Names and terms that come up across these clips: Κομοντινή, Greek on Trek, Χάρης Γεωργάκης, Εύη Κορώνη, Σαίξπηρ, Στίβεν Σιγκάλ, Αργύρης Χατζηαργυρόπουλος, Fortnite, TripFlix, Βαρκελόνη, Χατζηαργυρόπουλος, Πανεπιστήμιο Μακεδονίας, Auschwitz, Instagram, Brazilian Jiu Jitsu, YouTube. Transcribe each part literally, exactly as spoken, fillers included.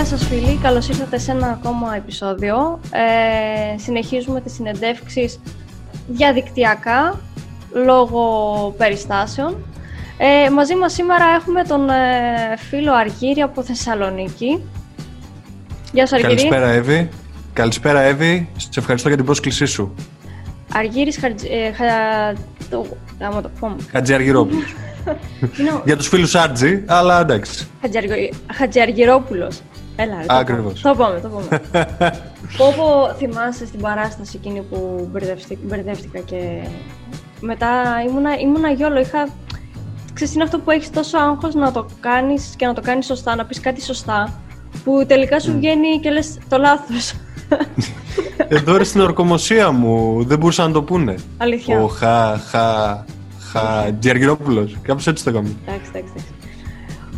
Γεια σας φίλοι, καλώς ήρθατε σε ένα ακόμα επεισόδιο. Ε, συνεχίζουμε τις συνεντεύξεις διαδικτυακά, λόγω περιστάσεων. Ε, μαζί μας σήμερα έχουμε τον ε, φίλο Αργύρη από Θεσσαλονίκη. Γεια σου Αργύρη. Καλησπέρα Εύη. Καλησπέρα Εύη, σε ευχαριστώ για την πρόσκλησή σου. Αργύρης Χατζη... Ε, χα... το... Άμα το πω. Χατζηαργυρόπουλος. Για τους φίλους Άρτζη, αλλά εντάξει. Χατζηαργυρόπουλος. Έλα, το Ακριβώς. Πάμε. Το πάμε, το πάμε. Πόπο θυμάσαι στην παράσταση εκείνη που μπερδεύτηκα και μετά ήμουνα, ήμουνα γιόλο, είχα... Ξέρεις, είναι αυτό που έχεις τόσο άγχος να το κάνεις και να το κάνεις σωστά, να πεις κάτι σωστά, που τελικά σου βγαίνει και λες το λάθος. Εδώ ρε στην ορκομοσία μου, δεν μπορούσαν να το πούνε. Αλήθεια. Ο χα, χα, Χατζηαργυρόπουλος, κάπως έτσι το έκαμε. Εντάξει, εντάξει.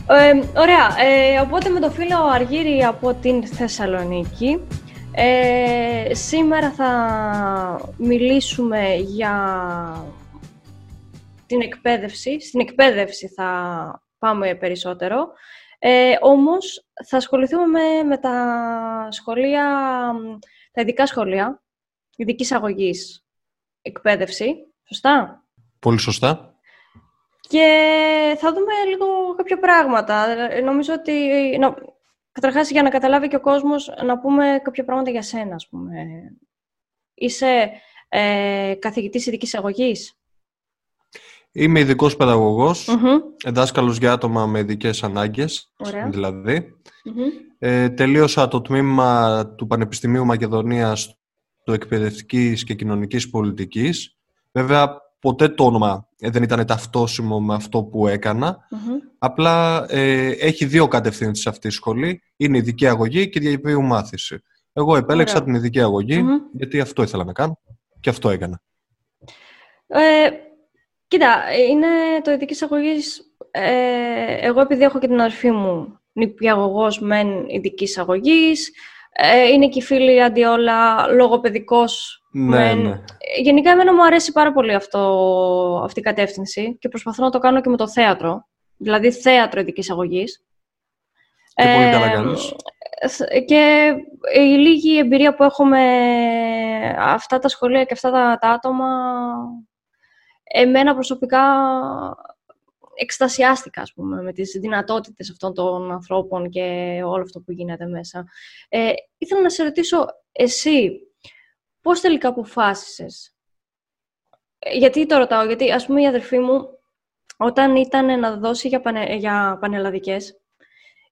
Ε, ωραία, ε, οπότε με το φίλο Αργύρη από την Θεσσαλονίκη. Ε, σήμερα θα μιλήσουμε για την εκπαίδευση. Στην εκπαίδευση θα πάμε περισσότερο. Ε, όμως θα ασχοληθούμε με, με τα σχολεία, τα ειδικά σχολεία, ειδικής αγωγής εκπαίδευση, σωστά? Πολύ σωστά. Και θα δούμε λίγο κάποια πράγματα. Νομίζω ότι, νο, καταρχάς για να καταλάβει και ο κόσμος, να πούμε κάποια πράγματα για σένα, ας πούμε. Είσαι ε, καθηγητής ειδικής αγωγής. Είμαι ειδικός παιδαγωγός, mm-hmm. δάσκαλος για άτομα με ειδικές ανάγκες, Ωραία. δηλαδή. Mm-hmm. Ε, τελείωσα το τμήμα του Πανεπιστημίου Μακεδονίας του εκπαιδευτικής και κοινωνικής πολιτικής. Βέβαια, ποτέ το όνομα δεν ήταν ταυτόσιμο με αυτό που έκανα. Mm-hmm. Απλά ε, έχει δύο κατευθύνσεις αυτή η σχολή. Είναι ειδική αγωγή και διαβίου μάθηση. Εγώ επέλεξα Ωραία. την ειδική αγωγή, mm-hmm. γιατί αυτό ήθελα να κάνω και αυτό έκανα. Ε... Κοίτα, είναι το ειδικής αγωγής, ε, εγώ επειδή έχω και την αδερφή μου νηπιαγωγός μεν ειδικής αγωγής, ε, είναι και οι φίλοι αντί όλα λογοπαιδικός ναι, μεν. Ναι. Γενικά εμένα μου αρέσει πάρα πολύ αυτό, αυτή η κατεύθυνση και προσπαθώ να το κάνω και με το θέατρο, δηλαδή θέατρο ειδικής αγωγής. Και ε, πολύ καλά κάνεις. Και η λίγη εμπειρία που έχω με αυτά τα σχολεία και αυτά τα, τα άτομα... Εμένα προσωπικά εκστασιάστηκα, ας πούμε, με τις δυνατότητες αυτών των ανθρώπων και όλο αυτό που γίνεται μέσα. Ε, ήθελα να σε ρωτήσω εσύ, πώς τελικά αποφάσισες. Γιατί το ρωτάω, γιατί ας πούμε η αδερφή μου, όταν ήταν να δώσει για, πανε, για πανελλαδικές,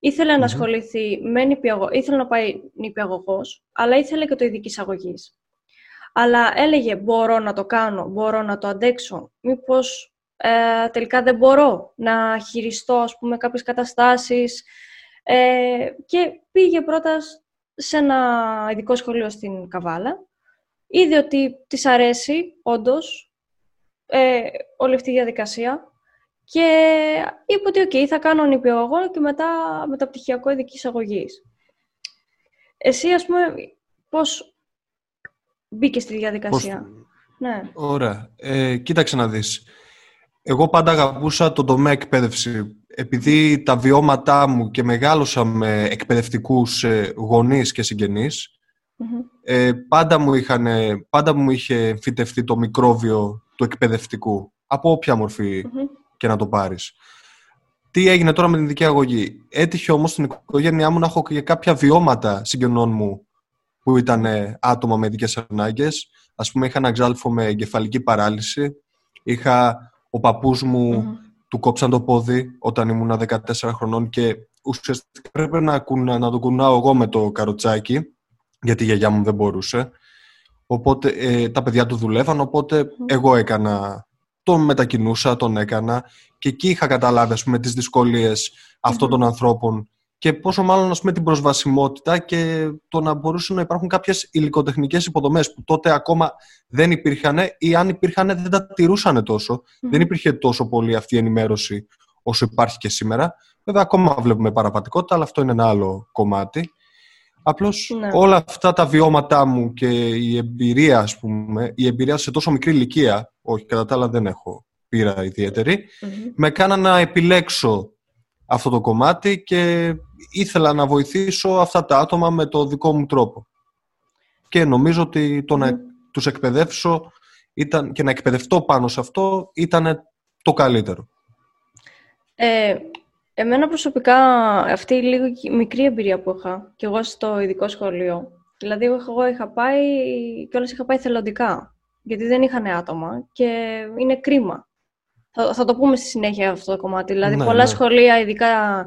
ήθελε mm-hmm. να ασχοληθεί με νηπιαγω... ήθελε να πάει νηπιαγωγός, αλλά ήθελε και το ειδικής αγωγής. Αλλά έλεγε μπορώ να το κάνω, μπορώ να το αντέξω, μήπως ε, τελικά δεν μπορώ να χειριστώ, ας πούμε, κάποιες καταστάσεις. Ε, και πήγε πρώτα σε ένα ειδικό σχολείο στην Καβάλα, είδε ότι της αρέσει, όντως, ε, όλη αυτή η διαδικασία και είπε ότι «ΟΚ, okay, θα κάνω νηπιαγωγό και μετά μεταπτυχιακό ειδικής αγωγής». Εσύ, ας πούμε, πώς... Μπήκε στη διαδικασία. Πώς... Ναι. Ωραία. Ε, κοίταξε να δεις. Εγώ πάντα αγαπούσα τον τομέα εκπαίδευση. Επειδή τα βιώματά μου και μεγάλωσα με εκπαιδευτικούς γονείς και συγγενείς, mm-hmm. ε, πάντα, μου είχαν, πάντα μου είχε φυτευτεί το μικρόβιο του εκπαιδευτικού. Από όποια μορφή mm-hmm. και να το πάρεις. Τι έγινε τώρα με την ειδική αγωγή. Έτυχε όμως στην οικογένειά μου να έχω και κάποια βιώματα συγγενών μου που ήταν άτομα με ειδικές ανάγκες. Ας πούμε, είχα έναν ξάλφο με εγκεφαλική παράλυση. Είχα ο παππούς μου, mm-hmm. του κόψαν το πόδι όταν ήμουν δεκατέσσερα χρονών και ουσιαστικά πρέπει να, κουνα, να τον κουνάω εγώ με το καροτσάκι, γιατί η γιαγιά μου δεν μπορούσε. Οπότε ε, τα παιδιά του δουλεύαν, οπότε mm-hmm. εγώ έκανα. Τον μετακινούσα, τον έκανα. Και εκεί είχα καταλάβει, ας πούμε, τις δυσκολίες mm-hmm. αυτών των ανθρώπων και πόσο μάλλον, ας πούμε, την προσβασιμότητα και το να μπορούσαν να υπάρχουν κάποιες υλικοτεχνικές υποδομές που τότε ακόμα δεν υπήρχαν ή αν υπήρχαν δεν τα τηρούσαν τόσο. Mm. Δεν υπήρχε τόσο πολύ αυτή η ενημέρωση όσο υπάρχει και σήμερα. Βέβαια, ακόμα βλέπουμε παραβατικότητα, αλλά αυτό είναι ένα άλλο κομμάτι. Απλώς ναι. όλα αυτά τα βιώματά μου και η εμπειρία, ας πούμε, η εμπειρία σε τόσο μικρή ηλικία, όχι κατά τα άλλα δεν έχω πείρα ιδιαίτερη, mm-hmm. με κάνα να επιλέξω αυτό το κομμάτι και ήθελα να βοηθήσω αυτά τα άτομα με το δικό μου τρόπο. Και νομίζω ότι το να τους εκπαιδεύσω ήταν, και να εκπαιδευτώ πάνω σε αυτό ήταν το καλύτερο. Ε, εμένα προσωπικά αυτή η λίγο μικρή εμπειρία που είχα και εγώ στο ειδικό σχολείο, δηλαδή εγώ είχα πάει και όλες είχα πάει θελοντικά, γιατί δεν είχαν άτομα και είναι κρίμα. Θα, θα το πούμε στη συνέχεια αυτό το κομμάτι. Δηλαδή ναι, πολλά ναι. σχολεία, ειδικά...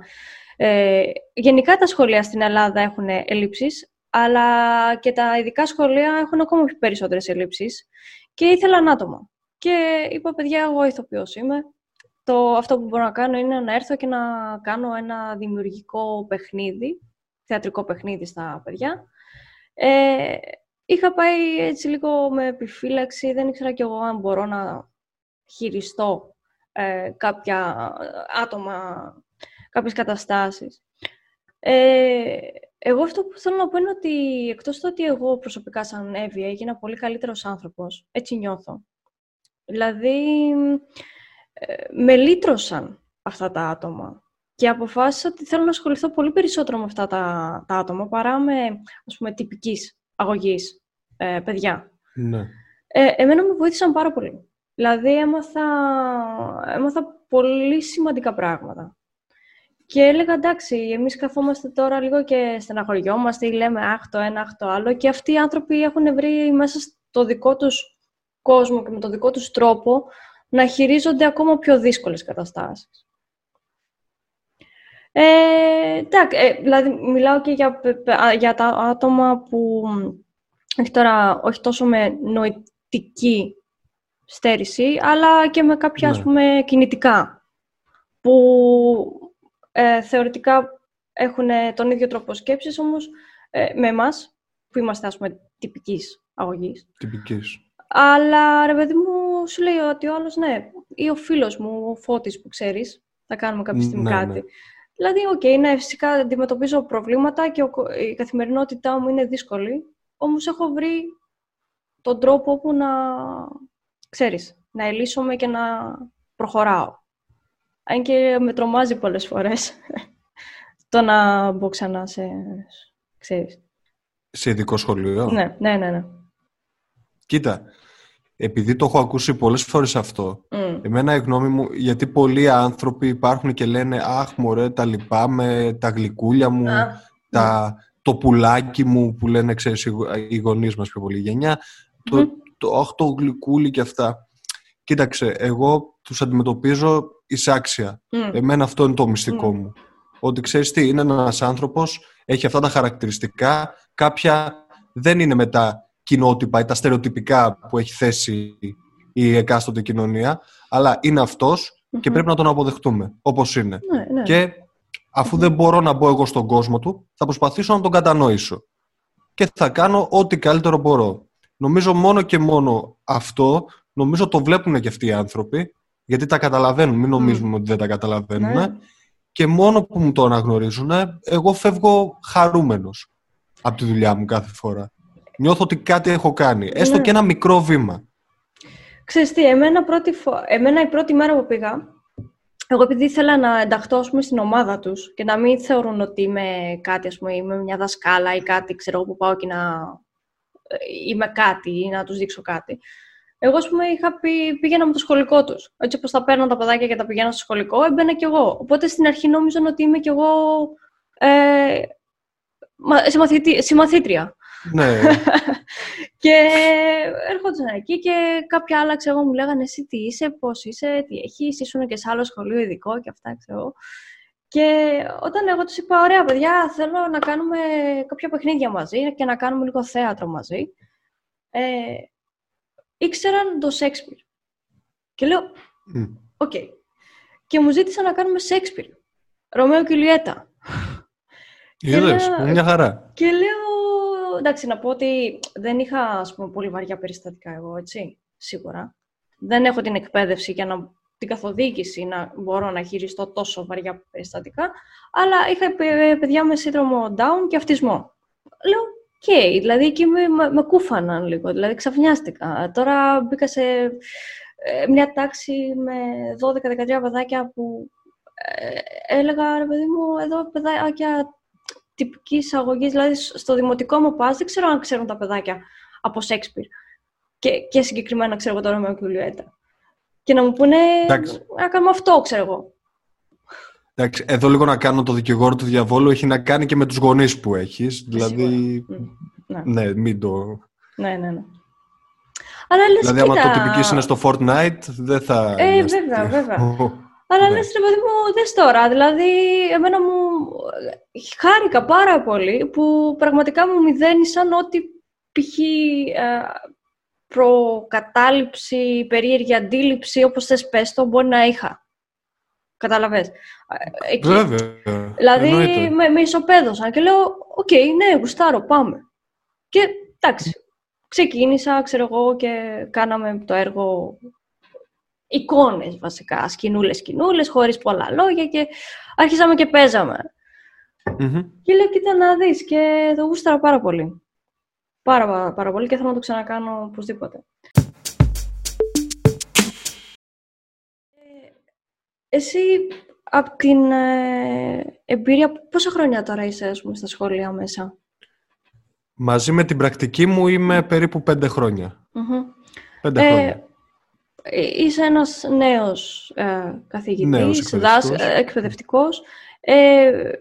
Ε, γενικά τα σχολεία στην Ελλάδα έχουν ελλείψεις, αλλά και τα ειδικά σχολεία έχουν ακόμα περισσότερες ελλείψεις και ήθελαν άτομα. Και είπα, παιδιά, εγώ ηθοποιός είμαι. Το, αυτό που μπορώ να κάνω είναι να έρθω και να κάνω ένα δημιουργικό παιχνίδι, θεατρικό παιχνίδι στα παιδιά. Ε, είχα πάει έτσι λίγο με επιφύλαξη, δεν ήξερα κι εγώ αν μπορώ να χειριστώ ε, κάποια άτομα, κάποιες καταστάσεις. Ε, εγώ αυτό που θέλω να πω είναι ότι εκτός του ότι εγώ προσωπικά σαν Εύη έγινα πολύ καλύτερος άνθρωπος, έτσι νιώθω. Δηλαδή, ε, με λύτρωσαν αυτά τα άτομα και αποφάσισα ότι θέλω να ασχοληθώ πολύ περισσότερο με αυτά τα, τα άτομα παρά με, ας πούμε, τυπικής αγωγής ε, παιδιά. Ναι. Ε, εμένα με βοήθησαν πάρα πολύ. Δηλαδή, έμαθα, έμαθα πολύ σημαντικά πράγματα. Και έλεγα, εντάξει, εμείς καθόμαστε τώρα λίγο και στεναχωριόμαστε ή λέμε αχ το ένα, αχ το άλλο και αυτοί οι άνθρωποι έχουν βρει μέσα στο δικό τους κόσμο και με το δικό τους τρόπο να χειρίζονται ακόμα πιο δύσκολες καταστάσεις. Ε, εντάξει, ε, δηλαδή μιλάω και για, για τα άτομα που όχι, τώρα, όχι τόσο με νοητική στέρηση, αλλά και με κάποια, ναι. ας πούμε, κινητικά, που ε, θεωρητικά έχουν τον ίδιο τρόπο σκέψης, όμως ε, με εμάς, που είμαστε, ας πούμε, τυπικής αγωγής. Τυπικής. Αλλά, ρε παιδί μου, σου λέει ότι ο άλλος, ναι, ή ο φίλος μου, ο Φώτης, που ξέρεις, θα κάνουμε κάποια στιγμή ναι, κάτι. Ναι. Δηλαδή, οκ, okay, ναι, φυσικά αντιμετωπίζω προβλήματα και ο, η καθημερινότητά μου είναι δύσκολη, όμως έχω βρει τον τρόπο όπου να... Ξέρεις, να ελύσομαι και να προχωράω. Αν και με τρομάζει πολλές φορές το να μπω ξανά σε, ξέρεις. Σε ειδικό σχολείο. Ναι, ναι, ναι, ναι. Κοίτα, επειδή το έχω ακούσει πολλές φορές αυτό, mm. εμένα η γνώμη μου, γιατί πολλοί άνθρωποι υπάρχουν και λένε «Αχ, μωρέ, τα λυπάμαι, τα γλυκούλια μου, ah. τα, mm. το πουλάκι μου» που λένε, ξέρεις, οι γονείς μας πιο πολύ γενιά. Το, mm. το, αχ, το γλυκούλι και αυτά. Κοίταξε, εγώ τους αντιμετωπίζω εισάξια. Mm. Εμένα αυτό είναι το μυστικό mm. μου. Ότι ξέρεις τι, είναι ένας άνθρωπος, έχει αυτά τα χαρακτηριστικά, κάποια δεν είναι με τα κοινότυπα ή τα στερεοτυπικά που έχει θέσει η εκάστοτε κοινωνία, αλλά είναι αυτός mm-hmm. και πρέπει να τον αποδεχτούμε, όπως είναι. Mm, ναι. Και αφού mm-hmm. δεν μπορώ να μπω εγώ στον κόσμο του, θα προσπαθήσω να τον κατανοήσω. Και θα κάνω ό,τι καλύτερο μπορώ. Νομίζω μόνο και μόνο αυτό, νομίζω το βλέπουν και αυτοί οι άνθρωποι, γιατί τα καταλαβαίνουν, μην νομίζουμε mm. ότι δεν τα καταλαβαίνουν. Ναι. Και μόνο που μου το αναγνωρίζουν, εγώ φεύγω χαρούμενος από τη δουλειά μου κάθε φορά. Νιώθω ότι κάτι έχω κάνει, έστω ναι. και ένα μικρό βήμα. Ξέρεις τι, εμένα, πρώτη φο... εμένα η πρώτη μέρα που πήγα, εγώ επειδή ήθελα να ενταχθώ, ας πούμε, στην ομάδα τους και να μην θεωρούν ότι είμαι κάτι, ας πούμε, είμαι μια δασκάλα ή κάτι, ξέρω, που πάω και να... είμαι κάτι ή να τους δείξω κάτι. Εγώ, ας πούμε, είχα πει, πήγαινα με το σχολικό τους. Έτσι όπως τα παίρνω τα παιδάκια και τα πηγαίνω στο σχολικό, έμπαινα κι εγώ. Οπότε στην αρχή νόμιζαν ότι είμαι κι εγώ ε, συμμαθήτρια. Ναι. Και έρχονταν εκεί και κάποια άλλα, ξέρω, μου λέγανε εσύ τι είσαι, πώς είσαι, τι έχεις, ήσουν και σε άλλο σχολείο ειδικό και αυτά, ξέρω. Και όταν εγώ τους είπα, ωραία παιδιά, θέλω να κάνουμε κάποια παιχνίδια μαζί και να κάνουμε λίγο θέατρο μαζί, ε, ήξεραν το Σαίξπηρ. Και λέω, οκ. Mm. Okay. Και μου ζήτησαν να κάνουμε Σαίξπηρ, Ρωμαίο και Ιουλιέτα. Είδες, μια χαρά. Και λέω, εντάξει, να πω ότι δεν είχα, ας πούμε, πολύ βαριά περιστατικά εγώ, έτσι, σίγουρα. Δεν έχω την εκπαίδευση για να... την καθοδήγηση να μπορώ να χειριστώ τόσο βαριά περιστατικά, αλλά είχα παιδιά με σύνδρομο Down και αυτισμό. Λέω, οκ, okay, δηλαδή εκεί με, με κούφαναν λίγο, δηλαδή ξαφνιάστηκα. Τώρα μπήκα σε μια τάξη με δώδεκα δεκατρία παιδάκια που ε, έλεγα, ρε παιδί μου, εδώ παιδάκια τυπικής αγωγής, δηλαδή στο δημοτικό μου πας, δεν ξέρω αν ξέρουν τα παιδάκια από Σαίξπηρ. Και, και συγκεκριμένα ξέρω εγώ το όνομα του Λιουέτα. Και να μου πούνε, να κάνουμε αυτό, ξέρω εγώ. Εντάξει, εδώ λίγο να κάνω το δικηγόρο του διαβόλου, έχει να κάνει και με τους γονείς που έχεις. Δηλαδή, ναι. ναι, μην το... Ναι, ναι, ναι. Αλλά λες, δηλαδή, άμα κοίτα... το τυπικής είναι στο Fortnite, δεν θα... Ε, είμαστε... βέβαια, βέβαια. Αλλά ναι. λες, ρε παιδί μου, δες τώρα. Δηλαδή, εμένα μου χάρηκα πάρα πολύ που πραγματικά μου μηδένισαν ό,τι π.χ. προκατάληψη, περίεργη αντίληψη, όπως θες πες το, μπορεί να είχα. Καταλαβες. Εκεί, βέβαια. Δηλαδή, εννοείται. με, με ισοπαίδωσαν και λέω, οκ, okay, ναι, γουστάρω, πάμε. Και, εντάξει, ξεκίνησα, ξέρω εγώ, και κάναμε το έργο εικόνες, βασικά, σκηνούλες, σκηνούλες, χωρίς πολλά λόγια και αρχίσαμε και παίζαμε. Mm-hmm. Και λέω, κοίτα να δεις, και το γουστάρω πάρα πολύ. Πάρα, πάρα πολύ και θέλω να το ξανακάνω οπωσδήποτε. Εσύ, από την ε, εμπειρία, πόσα χρόνια τώρα είσαι, ας πούμε, στα σχολεία μέσα? Μαζί με την πρακτική μου είμαι περίπου πέντε χρόνια. Mm-hmm. Πέντε ε, χρόνια. Είσαι ένας νέος ε, καθηγητής, νέος εκπαιδευτικός. Δάσ, ε, εκπαιδευτικός. Ε,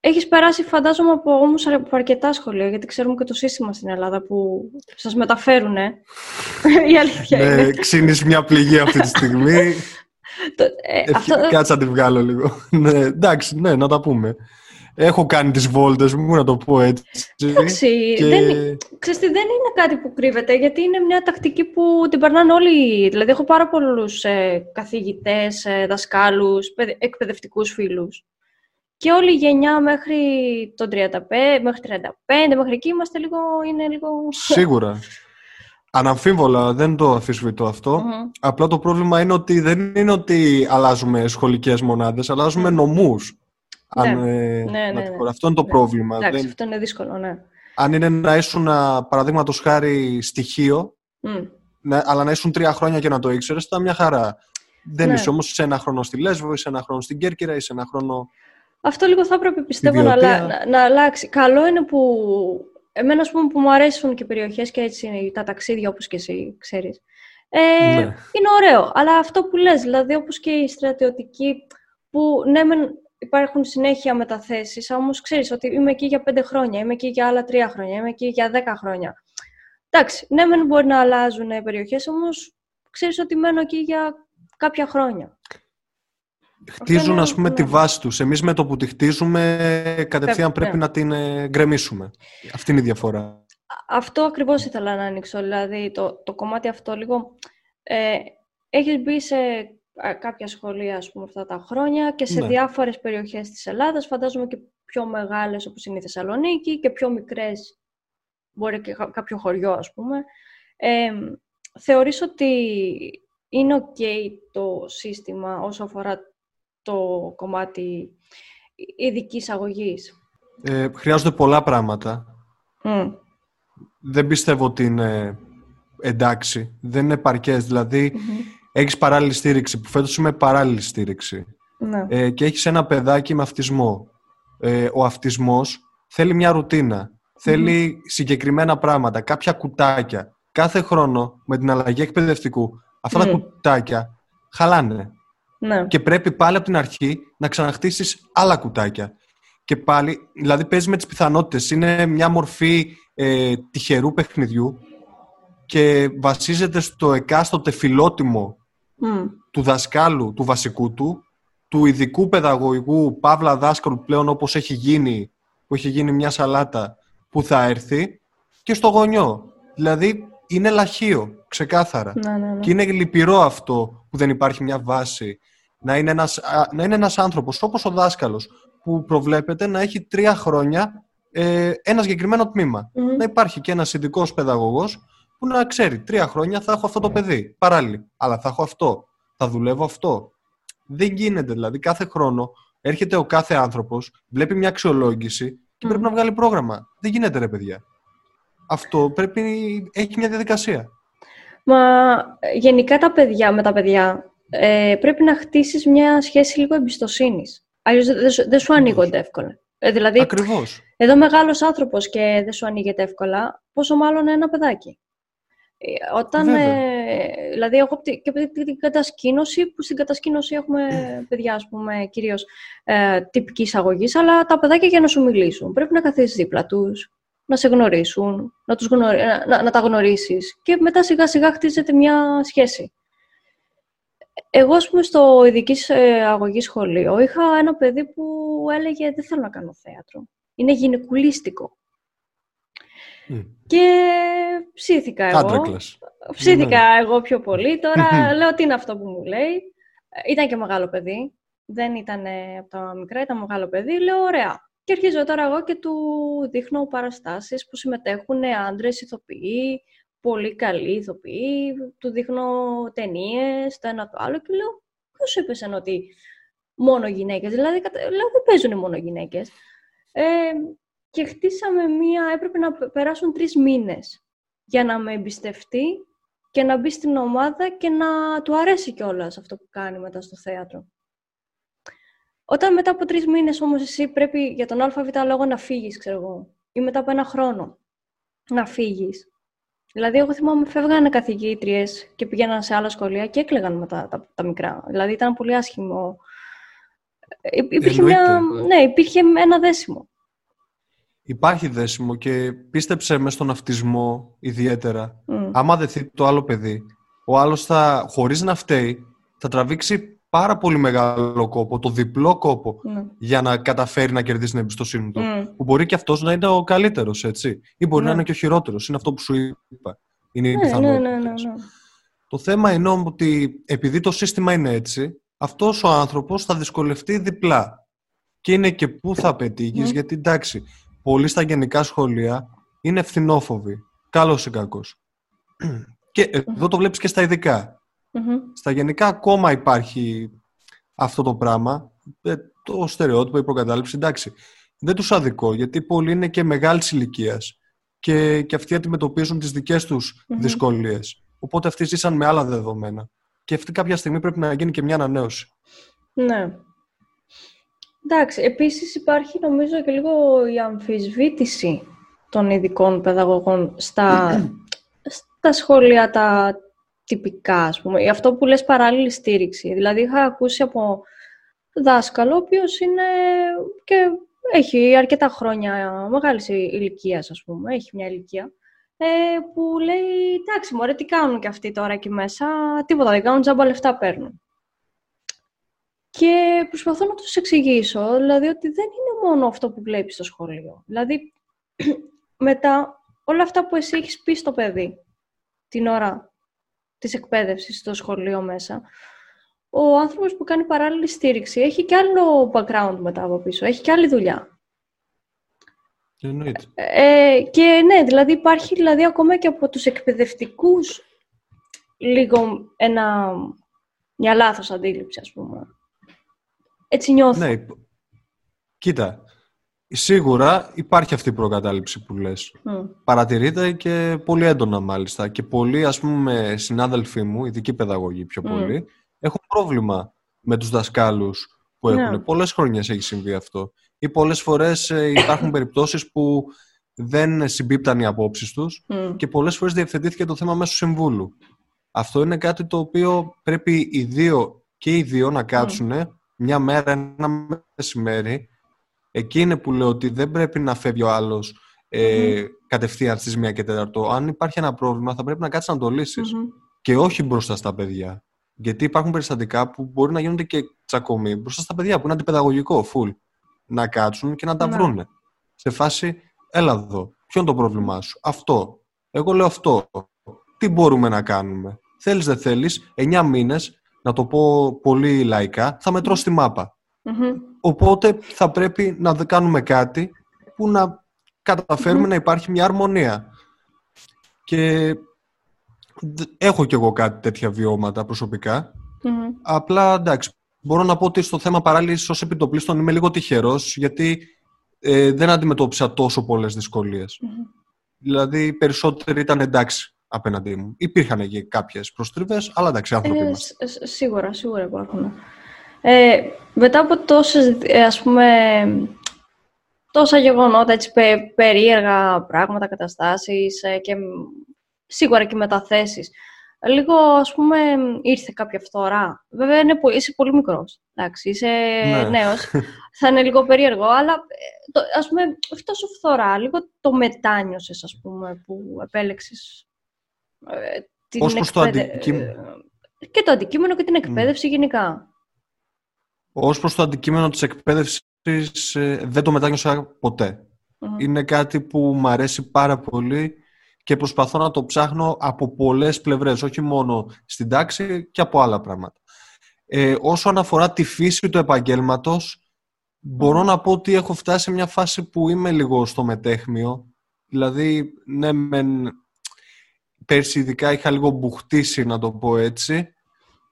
Έχεις περάσει, φαντάζομαι, από όμως από αρκετά σχολεία, γιατί ξέρουμε και το σύστημα στην Ελλάδα που σας μεταφέρουνε. Η αλήθεια είναι. Ναι, ξύνεις μια πληγή αυτή τη στιγμή. Κάτσε να τη βγάλω λίγο. Ναι, εντάξει, ναι, να τα πούμε. Έχω κάνει τις βόλτες μου, να το πω έτσι. Εντάξει, και... δεν, ξέρεις τι, δεν είναι κάτι που κρύβεται, γιατί είναι μια τακτική που την περνάνε όλοι. Δηλαδή, έχω πάρα πολλούς ε, καθηγητές, ε, δασκάλους, παιδε, εκπαιδευτικούς φίλους. Και όλη η γενιά μέχρι το τριάντα πέντε, μέχρι τριάντα πέντε, μέχρι εκεί είμαστε λίγο, είναι λίγο... Σίγουρα. Αναμφίβολα, δεν το αφισβητώ αυτό. Mm-hmm. Απλά το πρόβλημα είναι ότι δεν είναι ότι αλλάζουμε σχολικές μονάδες, αλλάζουμε νομούς. Ναι, αν, ναι, ναι, ναι, ναι. Αυτό είναι το ναι. πρόβλημα. Εντάξει, δεν... αυτό είναι δύσκολο, ναι. Αν είναι να ήσουν, παραδείγματος χάρη, στοιχείο, mm. να, αλλά να ήσουν τρία χρόνια και να το ήξερες, ήταν μια χαρά. Δεν ναι. είσαι όμως σε ένα χρόνο στη Λέσβο, είσαι ένα χρόνο στην Κέρκυρα, είσαι ένα χρόνο... Αυτό λίγο θα έπρεπε, πιστεύω, να, να, να αλλάξει. Καλό είναι που... Εμένα, ας πούμε, που μου αρέσουν και οι περιοχές και έτσι είναι, τα ταξίδια, όπως και εσύ ξέρεις. Ε, ναι. Είναι ωραίο. Αλλά αυτό που λες, δηλαδή, όπως και οι στρατιωτικοί, που ναι, μεν υπάρχουν συνέχεια μεταθέσεις, όμως ξέρεις ότι είμαι εκεί για πέντε χρόνια, είμαι εκεί για άλλα τρία χρόνια, είμαι εκεί για δέκα χρόνια. Εντάξει, ναι, μεν μπορεί να αλλάζουν οι περιοχές, όμως ξέρεις ότι μένω εκεί για κάποια χρόνια. Χτίζουν, είναι, ας πούμε, ναι. τη βάση τους. Εμείς με το που τη χτίζουμε, κατευθείαν πρέπει ναι. να την γκρεμίσουμε. Αυτή είναι η διαφορά. Αυτό ακριβώς ήθελα να ανοίξω. Δηλαδή, το, το κομμάτι αυτό λίγο... Ε, έχεις μπει σε κάποια σχολεία, ας πούμε, αυτά τα χρόνια και σε ναι. διάφορες περιοχές της Ελλάδας. Φαντάζομαι και πιο μεγάλες, όπως είναι η Θεσσαλονίκη, και πιο μικρές, μπορεί και κάποιο χωριό, ας πούμε. Ε, θεωρείς ότι είναι ok το σύστημα όσο αφορά το κομμάτι ειδικής αγωγής? Ε, χρειάζονται πολλά πράγματα. Mm. Δεν πιστεύω ότι είναι εντάξει. Δεν είναι επαρκές. Δηλαδή, mm-hmm. έχεις παράλληλη στήριξη, που φέτος είμαι παράλληλη στήριξη. Mm. Ε, και έχεις ένα παιδάκι με αυτισμό. Ε, ο αυτισμός θέλει μια ρουτίνα. Mm-hmm. Θέλει συγκεκριμένα πράγματα, κάποια κουτάκια. Κάθε χρόνο, με την αλλαγή εκπαιδευτικού, αυτά mm. τα κουτάκια χαλάνε. Ναι. Και πρέπει πάλι από την αρχή να ξαναχτίσεις άλλα κουτάκια. Και πάλι, δηλαδή, παίζεις με τις πιθανότητες. Είναι μια μορφή ε, τυχερού παιχνιδιού και βασίζεται στο εκάστοτε φιλότιμο mm. του δασκάλου, του βασικού του, του ειδικού παιδαγωγικού, παύλα δάσκαλου πλέον, όπως έχει γίνει, που έχει γίνει μια σαλάτα που θα έρθει, και στο γονιό. Δηλαδή, είναι λαχείο, ξεκάθαρα. Ναι, ναι, ναι. Και είναι λυπηρό αυτό που δεν υπάρχει μια βάση. Να είναι ένας, να είναι ένας άνθρωπος, όπως ο δάσκαλος, που προβλέπεται να έχει τρία χρόνια ε, ένα συγκεκριμένο τμήμα. Mm-hmm. Να υπάρχει και ένας ειδικός παιδαγωγός που να ξέρει, τρία χρόνια θα έχω αυτό το παιδί, παράλληλα. Αλλά θα έχω αυτό, θα δουλεύω αυτό. Δεν γίνεται, δηλαδή, κάθε χρόνο έρχεται ο κάθε άνθρωπος, βλέπει μια αξιολόγηση και mm-hmm. πρέπει να βγάλει πρόγραμμα. Δεν γίνεται, ρε παιδιά. Αυτό πρέπει, έχει μια διαδικασία. Μα γενικά τα παιδιά με τα παιδιά ε, πρέπει να χτίσεις μια σχέση λίγο εμπιστοσύνης. Αλλιώς δεν δε σου ανοίγονται εύκολα. Ε, δηλαδή, ακριβώς. Εδώ μεγάλος άνθρωπος και δεν σου ανοίγεται εύκολα, πόσο μάλλον ένα παιδάκι. Όταν, ε, δηλαδή, εγώ και την κατασκήνωση, που στην κατασκήνωση έχουμε παιδιά, ας πούμε, κυρίως ε, τυπικής αγωγής, αλλά τα παιδάκια για να σου μιλήσουν. Πρέπει να καθίσεις δίπλα τους, να σε γνωρίσουν, να, τους γνωρί, να, να, να τα γνωρίσεις και μετά σιγά-σιγά χτίζεται μια σχέση. Εγώ, ας πούμε, στο ειδικής αγωγής σχολείο, είχα ένα παιδί που έλεγε «Δεν θέλω να κάνω θέατρο, είναι γυναικουλίστικο». Mm. Και ψήθηκα εγώ, ψήθηκα mm. εγώ πιο πολύ, τώρα λέω τι είναι αυτό που μου λέει. Ήταν και μεγάλο παιδί, δεν ήταν από τα μικρά, ήταν μεγάλο παιδί, λέω ωραία. Και αρχίζω τώρα εγώ και του δείχνω παραστάσεις που συμμετέχουν άντρες ηθοποιοί, πολύ καλοί ηθοποιοί, του δείχνω ταινίες, το ένα το άλλο και λέω ποιος είπε σένα ότι μόνο γυναίκες, δηλαδή λέω δεν παίζουν μόνο γυναίκες. Ε, Και χτίσαμε μία... Έπρεπε να περάσουν τρεις μήνες για να με εμπιστευτεί και να μπει στην ομάδα και να του αρέσει κιόλας αυτό που κάνει μετά στο θέατρο. Όταν μετά από τρεις μήνες όμως εσύ πρέπει για τον ΑΒ λόγο να φύγεις, ξέρω εγώ, ή μετά από ένα χρόνο να φύγεις. Δηλαδή, εγώ θυμάμαι φεύγανε καθηγήτριες και πηγαίνανε σε άλλα σχολεία και έκλαιγαν μετά τα, τα, τα μικρά. Δηλαδή, ήταν πολύ άσχημο. Υπήρχε, μια, ναι, υπήρχε ένα δέσιμο. Υπάρχει δέσιμο και πίστεψε με στον αυτισμό ιδιαίτερα. Mm. Άμα δεθεί το άλλο παιδί, ο άλλος θα, χωρίς να φταίει, θα τραβήξει πάρα πολύ μεγάλο κόπο, το διπλό κόπο, mm. για να καταφέρει να κερδίσει την εμπιστοσύνη του. Mm. Που μπορεί και αυτός να είναι ο καλύτερος, έτσι. Ή μπορεί mm. να είναι και ο χειρότερος. Είναι αυτό που σου είπα. Είναι mm. πιθανότητες. Ναι, ναι, ναι, ναι, ναι. Το θέμα είναι όμως ότι επειδή το σύστημα είναι έτσι, αυτός ο άνθρωπος θα δυσκολευτεί διπλά. Και είναι και πού θα πετύχεις, mm. γιατί εντάξει. Πολλοί στα γενικά σχολεία είναι ευθυνόφοβοι, καλός ή κακός. Και εδώ το βλέπεις και στα ειδικά. Mm-hmm. Στα γενικά ακόμα υπάρχει αυτό το πράγμα, το στερεότυπο, η προκατάληψη, εντάξει. Δεν τους αδικώ, γιατί πολλοί είναι και μεγάλης ηλικίας και, και αυτοί αντιμετωπίζουν τις δικές τους mm-hmm. δυσκολίες. Οπότε αυτοί ζήσαν με άλλα δεδομένα. Και αυτή κάποια στιγμή πρέπει να γίνει και μια ανανέωση. Ναι. Εντάξει, επίσης υπάρχει νομίζω και λίγο η αμφισβήτηση των ειδικών παιδαγωγών στα, στα σχολεία τα τυπικά, ας πούμε. Αυτό που λες παράλληλη στήριξη. Δηλαδή είχα ακούσει από δάσκαλο, ο οποίος είναι και έχει αρκετά χρόνια μεγάλης ηλικίας, ας πούμε, έχει μια ηλικία, που λέει, εντάξει μωρέ, τι κάνουν και αυτοί τώρα εκεί μέσα, τίποτα δεν κάνουν, τζάμπα λεφτά παίρνουν. Και προσπαθώ να τους εξηγήσω, δηλαδή, ότι δεν είναι μόνο αυτό που βλέπεις στο σχολείο. Δηλαδή, μετά όλα αυτά που εσύ έχεις πει στο παιδί την ώρα της εκπαίδευσης στο σχολείο μέσα, ο άνθρωπος που κάνει παράλληλη στήριξη έχει κι άλλο background μετά από πίσω, έχει κι άλλη δουλειά. Εννοείται. Ε, και ναι, δηλαδή υπάρχει δηλαδή, ακόμα και από τους εκπαιδευτικούς λίγο ένα, μια λάθος αντίληψη, ας πούμε. Έτσι νιώθω. Ναι, κοίτα, σίγουρα υπάρχει αυτή η προκατάληψη που λες. Mm. Παρατηρείται και πολύ έντονα μάλιστα. Και πολλοί, ας πούμε, συνάδελφοί μου, ειδικοί παιδαγωγοί πιο πολύ, mm. έχουν πρόβλημα με τους δασκάλους που έχουν. Yeah. Πολλές χρονιές έχει συμβεί αυτό. Ή πολλές φορές υπάρχουν περιπτώσεις που δεν συμπίπταν οι απόψεις τους mm. και πολλές φορές διευθετήθηκε το θέμα μέσω συμβούλου. Αυτό είναι κάτι το οποίο πρέπει οι δύο και οι δύο να κάτσουν mm. μια μέρα, ένα μεσημέρι, εκεί είναι που λέω ότι δεν πρέπει να φεύγει ο άλλος ε, mm-hmm. κατευθείαν στις μία και τέταρτο. Αν υπάρχει ένα πρόβλημα, θα πρέπει να κάτσεις να το λύσεις. Mm-hmm. Και όχι μπροστά στα παιδιά. Γιατί υπάρχουν περιστατικά που μπορεί να γίνονται και τσακωμοί μπροστά στα παιδιά, που είναι αντιπαιδαγωγικό, full. Να κάτσουν και να τα mm-hmm. βρούνε. Σε φάση, έλα εδώ, ποιο είναι το πρόβλημά σου. Αυτό. Εγώ λέω αυτό. Τι μπορούμε να κάνουμε. Θέλεις, δεν θέλεις, εννιά μήνες. Να το πω πολύ λαϊκά, θα μετρώ στη μάπα. Mm-hmm. Οπότε θα πρέπει να κάνουμε κάτι που να καταφέρουμε mm-hmm. να υπάρχει μια αρμονία. Και έχω κι εγώ κάτι τέτοια βιώματα προσωπικά. Mm-hmm. Απλά εντάξει, μπορώ να πω ότι στο θέμα παράλληλης ως επιτοπλίστων είμαι λίγο τυχερός, γιατί ε, δεν αντιμετώπισα τόσο πολλές δυσκολίες. Mm-hmm. Δηλαδή, περισσότεροι ήταν εντάξει απέναντί μου. Υπήρχαν και κάποιες προστριβές, αλλά εντάξει, άνθρωποι είμαστε. Ε, σίγουρα, σίγουρα υπάρχουν. Ε, μετά από τόσες, ας πούμε, τόσα γεγονότα, έτσι, πε, περίεργα πράγματα, καταστάσεις ε, και σίγουρα και μεταθέσεις, λίγο, ας πούμε, ήρθε κάποια φθορά. Βέβαια, είναι, είσαι πολύ μικρός, εντάξει, είσαι ναι. νέος, θα είναι λίγο περίεργο, αλλά, το, ας πούμε, φτάσου φθορά, λίγο το μετάνιωσες, ας πούμε, που επέλεξες ε, την εκπαίδευση. Αντικείμενο... Και το αντικείμενο και την εκπαίδευση mm. γενικά. Ως προς το αντικείμενο της εκπαίδευσης, ε, δεν το μετάνιωσα ποτέ. Mm-hmm. Είναι κάτι που μου αρέσει πάρα πολύ και προσπαθώ να το ψάχνω από πολλές πλευρές, όχι μόνο στην τάξη και από άλλα πράγματα. Ε, όσο αναφορά τη φύση του επαγγέλματος, μπορώ mm. να πω ότι έχω φτάσει σε μια φάση που είμαι λίγο στο μετέχμιο. Δηλαδή, ναι, μεν, πέρσι ειδικά είχα λίγο μπουχτίσει, να το πω έτσι.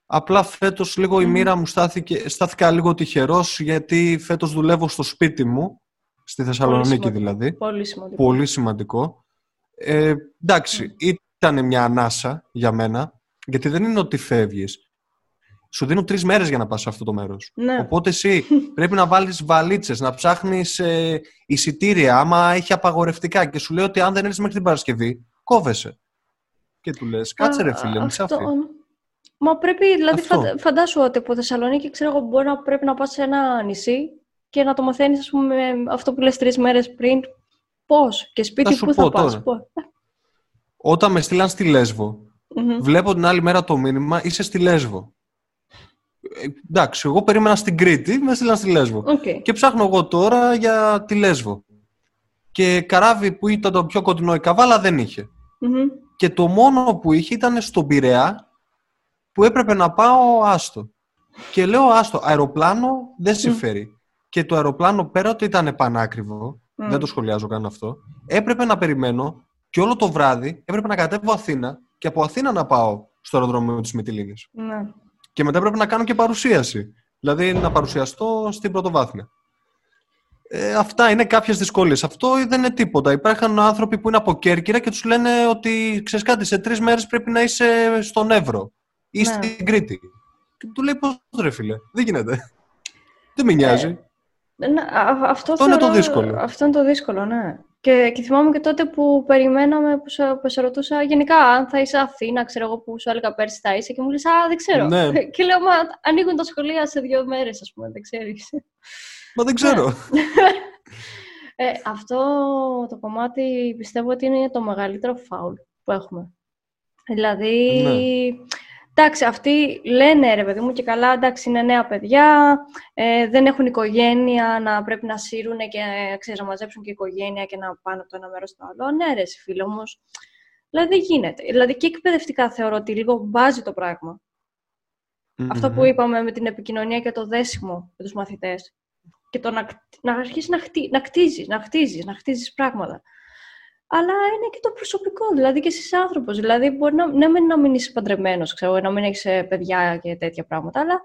Απλά φέτος λίγο mm. η μοίρα μου στάθηκε, στάθηκα λίγο τυχερός, γιατί φέτος δουλεύω στο σπίτι μου, στη Θεσσαλονίκη πολύ δηλαδή. Πολύ σημαντικό. Πολύ σημαντικό. Ε, εντάξει, mm. ήταν μια ανάσα για μένα, γιατί δεν είναι ότι φεύγεις. Σου δίνουν τρεις μέρες για να πας σε αυτό το μέρος. Ναι. Οπότε εσύ πρέπει να βάλεις βαλίτσες, να ψάχνεις ε, εισιτήρια, άμα έχει απαγορευτικά. Και σου λέει ότι αν δεν έρθεις μέχρι την Παρασκευή, κόβεσαι. Και του λες, κάτσε ρε φίλε, μη σε αυτό... Μα πρέπει, δηλαδή, φαν, φαντάσου ότι από Θεσσαλονίκη, ξέρω εγώ, μπορεί να πρέπει να πας σε ένα νησί και να το μαθαίνεις, ας πούμε, αυτό που λες τρεις μέρες πριν, πώς και σπίτι που θα πας. Όταν με στείλαν στη Λέσβο, mm-hmm. βλέπω την άλλη μέρα το μήνυμα, είσαι στη Λέσβο. Ε, εντάξει, εγώ περίμενα στην Κρήτη, με στείλαν στη Λέσβο. Okay. Και ψάχνω εγώ τώρα για τη Λέσβο. Και καράβι που ήταν το πιο κοντινό, η Καβάλα, δεν είχε. Mm-hmm. Και το μόνο που είχε ήταν στον Πειραιά, που έπρεπε να πάω άστο. Και λέω άστο, αεροπλάνο δεν συμφέρει. Mm. Και το αεροπλάνο, πέρα ότι ήταν πανάκριβο, mm. δεν το σχολιάζω καν αυτό, έπρεπε να περιμένω και όλο το βράδυ έπρεπε να κατέβω Αθήνα και από Αθήνα να πάω στο αεροδρόμιο της Μυτιλίνης. Mm. Και μετά έπρεπε να κάνω και παρουσίαση. Δηλαδή να παρουσιαστώ στην πρωτοβάθμια. Ε, αυτά είναι κάποιες δυσκολίες. Αυτό δεν είναι τίποτα. Υπάρχουν άνθρωποι που είναι από Κέρκυρα και τους λένε ότι ξέρεις κάτι, σε τρεις μέρες πρέπει να είσαι στον Εύρο. Ή ναι. στην Κρήτη. Και του λέει πώς ρε φίλε, δεν γίνεται. Δεν με νοιάζει. Ε, ναι, α, αυτό αυτό θεωρώ, είναι το δύσκολο. Αυτό είναι το δύσκολο, ναι. Και, και θυμάμαι και τότε που περιμέναμε, που σε, που σε ρωτούσα γενικά αν θα είσαι Αθήνα, ξέρω εγώ που σου έλεγα πέρσι θα είσαι και μου λες, α, δεν ξέρω. Ναι. Και λέω, μα ανοίγουν τα σχολεία σε δύο μέρες, ας πούμε, δεν ξέρεις. Μα δεν ξέρω. ε, αυτό το κομμάτι πιστεύω ότι είναι το μεγαλύτερο φάουλ που έχουμε. Δηλαδή... Ναι. Εντάξει, αυτοί λένε ρε παιδί μου και καλά, εντάξει, είναι νέα παιδιά, ε, δεν έχουν οικογένεια, να πρέπει να σύρουν και ε, ξέρεις, να μαζέψουν και οικογένεια και να πάνε από το ένα μέρος στο άλλο. Ναι, ρε, φίλε, όμως. Δηλαδή δεν γίνεται. Δηλαδή και εκπαιδευτικά θεωρώ ότι λίγο μπάζει το πράγμα. Mm-hmm. Αυτό που είπαμε με την επικοινωνία και το δέσιμο με τους μαθητές. Και το να, να αρχίσεις να, χτί, να χτίζεις, να χτίζεις, να χτίζεις πράγματα. Αλλά είναι και το προσωπικό, δηλαδή και εσύ είσαι άνθρωπος. Δηλαδή, μπορεί να, ναι, να μην είσαι παντρεμένος, ξέρω, να μην έχεις παιδιά και τέτοια πράγματα, αλλά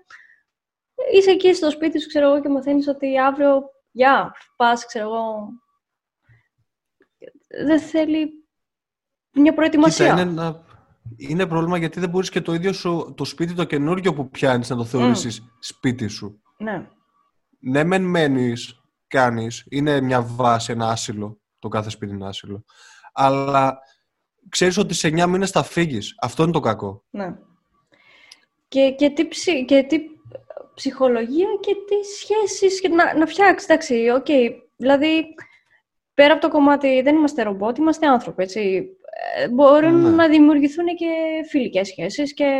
είσαι εκεί στο σπίτι σου, ξέρω εγώ, και μαθαίνεις ότι αύριο, γεια, yeah, πας, ξέρω εγώ. Δεν θέλει μια προετοιμασία. Κοίτα, είναι, ένα, είναι πρόβλημα γιατί δεν μπορείς και το ίδιο σου, το σπίτι, το καινούργιο που πιάνεις, να το θεωρήσεις mm. σπίτι σου. Ναι. Ναι, μεν μένεις, κάνεις, είναι μια βάση, ένα άσυλο. Το κάθε σπίτι είναι άσυλο. Αλλά ξέρεις ότι σε εννιά μήνες θα φύγεις. Αυτό είναι το κακό. Ναι. Και, και, τι, ψη, και τι ψυχολογία και τι σχέσεις και να, να φτιάξεις. Εντάξει, οκ. Okay. Δηλαδή, πέρα από το κομμάτι, δεν είμαστε ρομπότ, είμαστε άνθρωποι, έτσι. Μπορούν ναι. να δημιουργηθούν και φιλικές σχέσεις και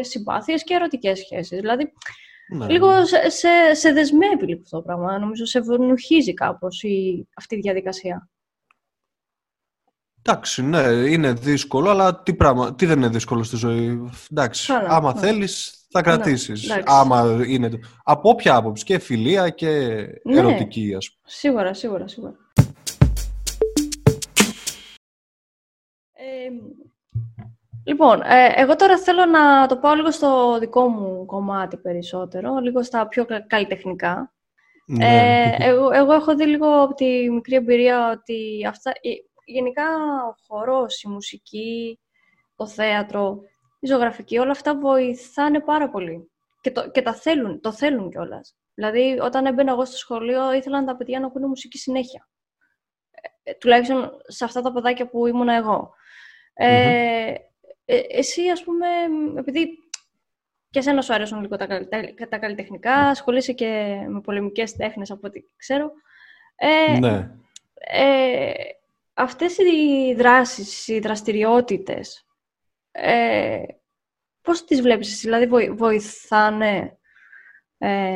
συμπάθειες και ερωτικές σχέσεις. Δηλαδή, ναι. λίγο σε, σε, σε δεσμεύει λοιπόν αυτό το πράγμα. Νομίζω σε ευνουχίζει κάπως η, αυτή η διαδικασία. Εντάξει, ναι, είναι δύσκολο, αλλά τι, πράγμα, τι δεν είναι δύσκολο στη ζωή. Εντάξει, άρα, άμα ναι. θέλεις θα κρατήσεις. Ναι, άμα είναι... Από όποια άποψη, και φιλία και ναι, ερωτική, ας πούμε. Σίγουρα, σίγουρα, σίγουρα. Ε, Λοιπόν, ε, εγώ τώρα θέλω να το πάω λίγο στο δικό μου κομμάτι περισσότερο, λίγο στα πιο καλλιτεχνικά. Ναι. Ε, εγώ, εγώ έχω δει λίγο από τη μικρή εμπειρία ότι αυτά, γενικά ο χορός, η μουσική, το θέατρο, η ζωγραφική, όλα αυτά βοηθάνε πάρα πολύ. Και, το, και τα θέλουν, το θέλουν κιόλας. Δηλαδή, όταν έμπαινα εγώ στο σχολείο, ήθελαν τα παιδιά να ακούνε μουσική συνέχεια. Ε, τουλάχιστον σε αυτά τα παιδάκια που ήμουνα εγώ. Ε, mm-hmm. ε, εσύ, ας πούμε, επειδή και εσένα σου αρέσουν λίγο τα, τα, τα καλλιτεχνικά, ασχολείσαι και με πολεμικές τέχνες, από ό,τι ξέρω. Ε, ναι. ε, αυτές οι δράσεις, οι δραστηριότητες, ε, πώς τις βλέπεις, δηλαδή βοηθάνε ε,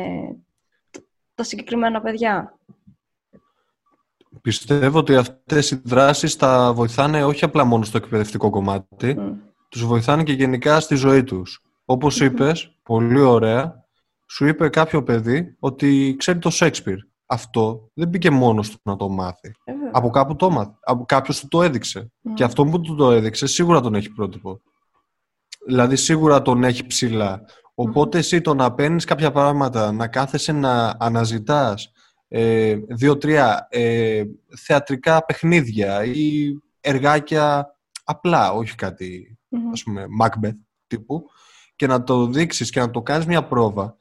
τα συγκεκριμένα παιδιά? Πιστεύω ότι αυτές οι δράσεις τα βοηθάνε όχι απλά μόνο στο εκπαιδευτικό κομμάτι, mm. τους βοηθάνε και γενικά στη ζωή τους. Όπως είπες, πολύ ωραία, σου είπε κάποιο παιδί ότι ξέρει το Σαίξπηρ. Αυτό δεν μπήκε μόνος του να το μάθει. Mm. Από κάπου το μάθει. Κάποιος του το έδειξε. Mm. Και αυτό που του το έδειξε σίγουρα τον έχει πρότυπο. Δηλαδή σίγουρα τον έχει ψηλά. Οπότε mm. εσύ το να παίρνεις κάποια πράγματα, να κάθεσαι να αναζητάς ε, δύο-τρία ε, θεατρικά παιχνίδια ή εργάκια απλά, όχι κάτι, mm. ας πούμε, Macbeth τύπου, και να το δείξεις και να το κάνεις μια πρόβα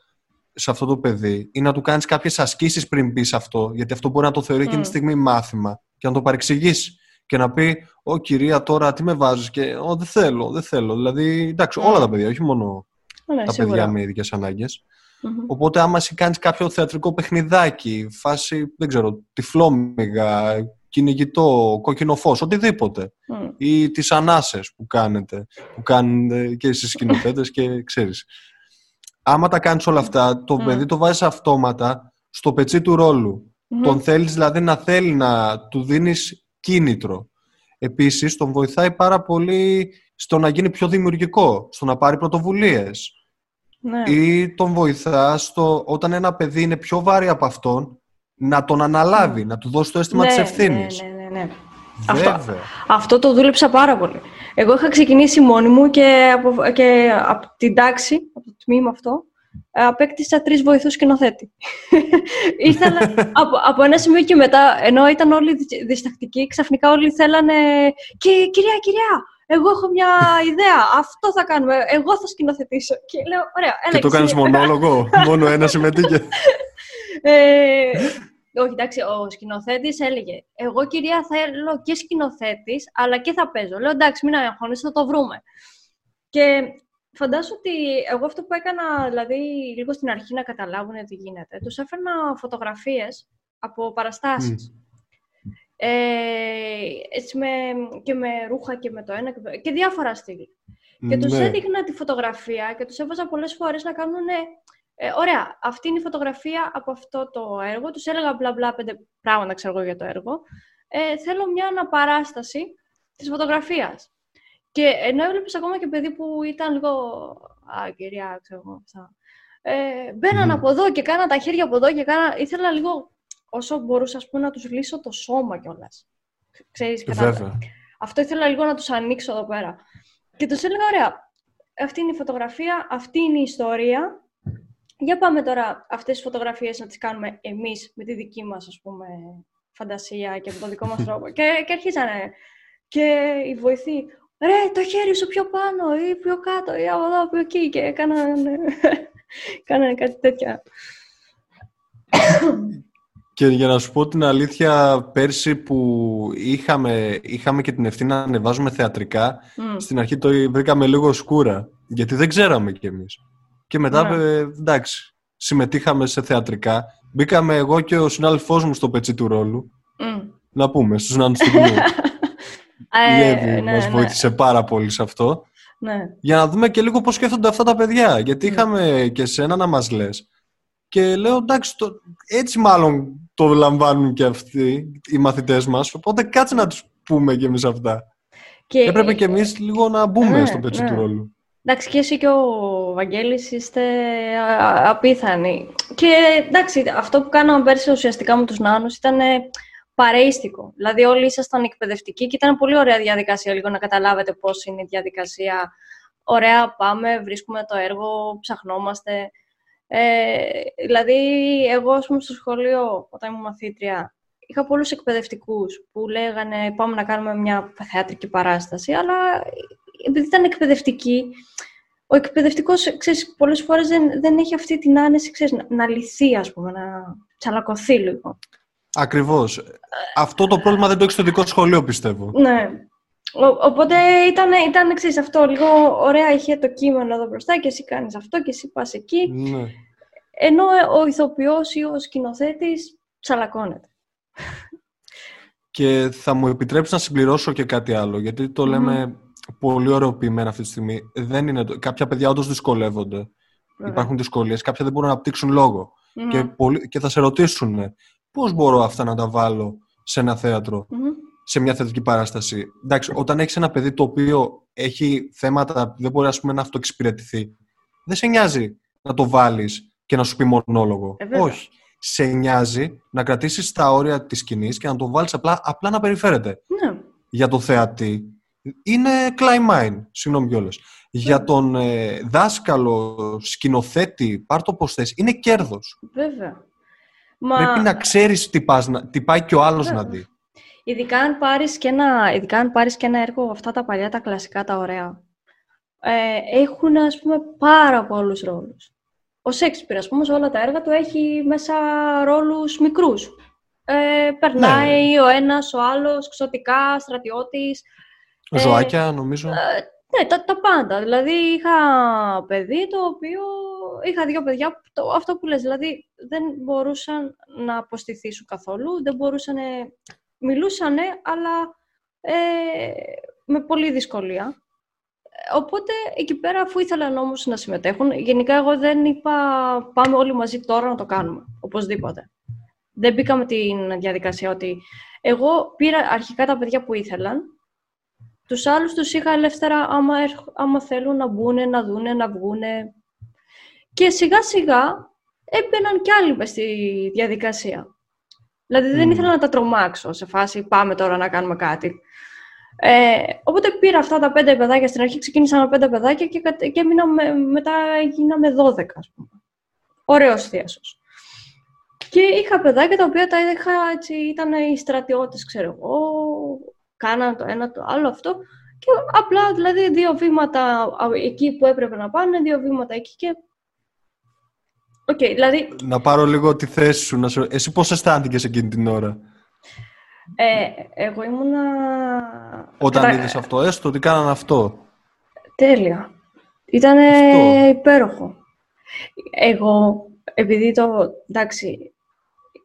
σε αυτό το παιδί ή να του κάνεις κάποιες ασκήσεις πριν πεις αυτό, γιατί αυτό μπορεί να το θεωρεί mm. εκείνη τη στιγμή μάθημα και να το παρεξηγήσει. Και να πει, Ω κυρία, τώρα τι με βάζεις, και Ω δεν θέλω, δεν θέλω. Δηλαδή, εντάξει, mm. όλα τα παιδιά, όχι μόνο mm. τα σίγουρα. παιδιά με ειδικές ανάγκες. Mm-hmm. Οπότε, άμα εσύ κάνεις κάποιο θεατρικό παιχνιδάκι, φάση, δεν ξέρω, τυφλόμυγα, κυνηγητό, κόκκινο φως, οτιδήποτε. Mm. Ή τις ανάσες που κάνετε, που κάνετε και στις σκηνοθέτες και ξέρεις. Άμα τα κάνεις όλα αυτά, το mm. παιδί το βάζεις αυτόματα στο πετσί του ρόλου. Mm-hmm. Τον θέλεις δηλαδή να θέλει να του δίνεις κίνητρο. Επίσης, τον βοηθάει πάρα πολύ στο να γίνει πιο δημιουργικό, στο να πάρει πρωτοβουλίες. Ναι. Ή τον βοηθά στο, όταν ένα παιδί είναι πιο βαρύ από αυτόν, να τον αναλάβει, mm. να του δώσει το αίσθημα ναι, της ευθύνης. Ναι, ναι, ναι, ναι. Αυτό, αυτό το δούλεψα πάρα πολύ. Εγώ είχα ξεκινήσει μόνη μου και από, και από την τάξη, από το τμήμα αυτό, απέκτησα τρεις βοηθούς σκηνοθέτη. Ήθελα από, από ένα σημείο και μετά, ενώ ήταν όλοι διστακτικοί, ξαφνικά όλοι θέλανε και, «Κυρία, κυρία, εγώ έχω μια ιδέα, αυτό θα κάνουμε, εγώ θα σκηνοθετήσω». Και λέω, «Ωραία, έλα». Και το κάνεις μονόλογο, μόνο ένα συμμετείχε. ε, όχι, εντάξει, ο σκηνοθέτης έλεγε, «Εγώ, κυρία, θέλω και σκηνοθέτης, αλλά και θα παίζω». Λέω, «Εντάξει, μην αγχώνεις, θα το βρούμε». Και φαντάζομαι ότι εγώ αυτό που έκανα, δηλαδή λίγο στην αρχή να καταλάβουν τι γίνεται, τους έφερνα φωτογραφίες από παραστάσεις. Mm. Ε, έτσι με, και με ρούχα και με το ένα και, και διάφορα στήλη. Mm. Και τους mm. έδειχνα τη φωτογραφία και τους έβαζα πολλές φορές να κάνουν ε, «Ωραία, αυτή είναι η φωτογραφία από αυτό το έργο». Τους έλεγα μπλα μπλα πέντε πράγματα, ξέρω εγώ, για το έργο. Ε, θέλω μια αναπαράσταση της φωτογραφίας. Και ενώ έβλεπες ακόμα και παιδί που ήταν λίγο «Α, κυρία, ξέρω εγώ, αυτά». Ε, μπαίναν mm. από εδώ και κάνα τα χέρια από εδώ και κάνα... Ήθελα λίγο, όσο μπορούσα, ας πούμε, να τους λύσω το σώμα κιόλας. Ξέρεις, κατά... Αυτό ήθελα λίγο να τους ανοίξω εδώ πέρα. Και τους έλεγα, «Ωραία, αυτή είναι η φωτογραφία, αυτή είναι η ιστορία. Για πάμε τώρα αυτές τις φωτογραφίες να τις κάνουμε εμείς με τη δική μας, ας πούμε, φαντασία και με τον δικό μας τρόπο». Και, και αρχίζανε. Και οι βοηθοί... «Ρε, το χέρι σου πιο πάνω ή πιο κάτω ή από εδώ, από εκεί» και κάνανε, κάνανε κάτι τέτοια. Και για να σου πω την αλήθεια, πέρσι που είχαμε, είχαμε και την ευθύνη να ανεβάζουμε θεατρικά, mm. στην αρχή το βρήκαμε λίγο σκούρα, γιατί δεν ξέραμε κι εμείς. Και μετά, mm. ε, εντάξει, συμμετείχαμε σε θεατρικά. Μπήκαμε εγώ και ο συνάδελφός μου στο πετσί του ρόλου, mm. να πούμε, στους Νάνους του Μπλου. Η Εύη ναι, μας ναι. βοήθησε πάρα πολύ σε αυτό. Ναι. Για να δούμε και λίγο πώς σκέφτονται αυτά τα παιδιά. Γιατί είχαμε και σένα να μας λες. Και λέω, εντάξει, το... έτσι μάλλον το λαμβάνουν και αυτοί οι μαθητές μας. Οπότε κάτσε να τους πούμε κι εμείς αυτά. Και... Έπρεπε κι εμείς λίγο να μπούμε ναι, στο πετσί ναι. του ρόλου. Εντάξει, και εσύ και ο Βαγγέλης είστε απίθανοι. Και εντάξει, αυτό που κάναμε πέρσι ουσιαστικά με τους Νάνους ήταν... παρεΐστικο. Δηλαδή, όλοι ήσασταν εκπαιδευτικοί και ήταν πολύ ωραία διαδικασία λίγο να καταλάβετε πώς είναι η διαδικασία. Ωραία, πάμε, βρίσκουμε το έργο, ψαχνόμαστε. Ε, δηλαδή, εγώ, ας πούμε, στο σχολείο, όταν ήμουν μαθήτρια, είχα πολλούς εκπαιδευτικούς που λέγανε πάμε να κάνουμε μια θεατρική παράσταση, αλλά επειδή ήταν εκπαιδευτική, ο εκπαιδευτικός, ξέρεις, πολλές φορές δεν, δεν έχει αυτή την άνεση, ξέρεις, να, να λυθεί, ας πούμε, να τσαλακωθεί λίγο. Ακριβώς. Αυτό το πρόβλημα δεν το έχει στο δικό σχολείο, πιστεύω. Ναι. Ο, οπότε ήταν, ήταν ξέρεις, αυτό. Λίγο ωραία είχε το κείμενο εδώ μπροστά και εσύ κάνεις αυτό και εσύ πας εκεί. Ναι. Ενώ ο ηθοποιός ή ο σκηνοθέτης τσαλακώνεται. Και θα μου επιτρέψεις να συμπληρώσω και κάτι άλλο, γιατί το λέμε mm. πολύ ωραιοποιημένα αυτή τη στιγμή. Δεν είναι... Κάποια παιδιά όντως δυσκολεύονται. Βέβαια. Υπάρχουν δυσκολίες. Κάποια δεν μπορούν να απτύξουν λόγο. Mm. Και, πολλοί... και θα σε ρωτήσουν πώς μπορώ αυτά να τα βάλω σε ένα θέατρο, mm-hmm. σε μια θεατρική παράσταση. Εντάξει, όταν έχεις ένα παιδί το οποίο έχει θέματα που δεν μπορεί, ας πούμε, να αυτοεξυπηρετηθεί, δεν σε νοιάζει να το βάλεις και να σου πει μονόλογο. Ε, Όχι. Σε νοιάζει να κρατήσεις τα όρια της σκηνής και να το βάλεις απλά, απλά να περιφέρεται. Ναι. Για το θεατή είναι κλάιμάιν, συγγνώμη κιόλας. Για τον ε, δάσκαλο, σκηνοθέτη, πάρ' το πώς θες, είναι κέρδος. Βέβαια. Μα... Πρέπει να ξέρεις τι, πας, τι πάει και ο άλλος Βέβαια. να δει. Ειδικά αν πάρεις και ένα, ειδικά αν πάρεις και ένα έργο, αυτά τα παλιά, τα κλασικά, τα ωραία, ε, έχουν, ας πούμε, πάρα πολλούς ρόλους. Ο Σαίξπηρ, ας πούμε, σε όλα τα έργα του έχει μέσα ρόλους μικρούς. Ε, περνάει ναι. ο ένας, ο άλλος, ξωτικά, στρατιώτης. Ζωάκια, ε, νομίζω. Ε, ναι, τα, τα πάντα. Δηλαδή, είχα παιδί το οποίο... Είχα δύο παιδιά, το, αυτό που λες, δηλαδή, δεν μπορούσαν να αποστηθήσουν καθόλου, δεν μπορούσαν... Μιλούσανε, αλλά ε, με πολλή δυσκολία. Οπότε, εκεί πέρα, αφού ήθελαν όμως να συμμετέχουν, γενικά εγώ δεν είπα πάμε όλοι μαζί τώρα να το κάνουμε, οπωσδήποτε. Δεν μπήκα με την διαδικασία ότι εγώ πήρα αρχικά τα παιδιά που ήθελαν, τους άλλους τους είχα ελεύθερα άμα, άμα θέλουν να μπουνε, να δούνε, να βγούνε. Και σιγά σιγά έμπαιναν κι άλλοι μες στη διαδικασία. Δηλαδή, δεν mm. ήθελα να τα τρομάξω σε φάση πάμε τώρα να κάνουμε κάτι. Ε, οπότε πήρα αυτά τα πέντε παιδάκια, στην αρχή ξεκίνησα με πέντε παιδάκια και, και με, μετά γίναμε δώδεκα, ας πούμε. Ωραίος θίασος. Και είχα παιδάκια τα οποία τα είχα, έτσι, ήταν οι στρατιώτες, ξέρω εγώ, κάναν το ένα το άλλο αυτό και απλά δηλαδή δύο βήματα εκεί που έπρεπε να πάνε, δύο βήματα εκεί και... Okay, δηλαδή... Να πάρω λίγο τη θέση σου, να σε... εσύ πώς αισθάνθηκες εκείνη την ώρα? Ε, εγώ ήμουνα... Όταν Κατα... είδες αυτό, έστω ότι κάνανε αυτό. Τέλεια. Ήταν υπέροχο. Εγώ, επειδή το... Εντάξει,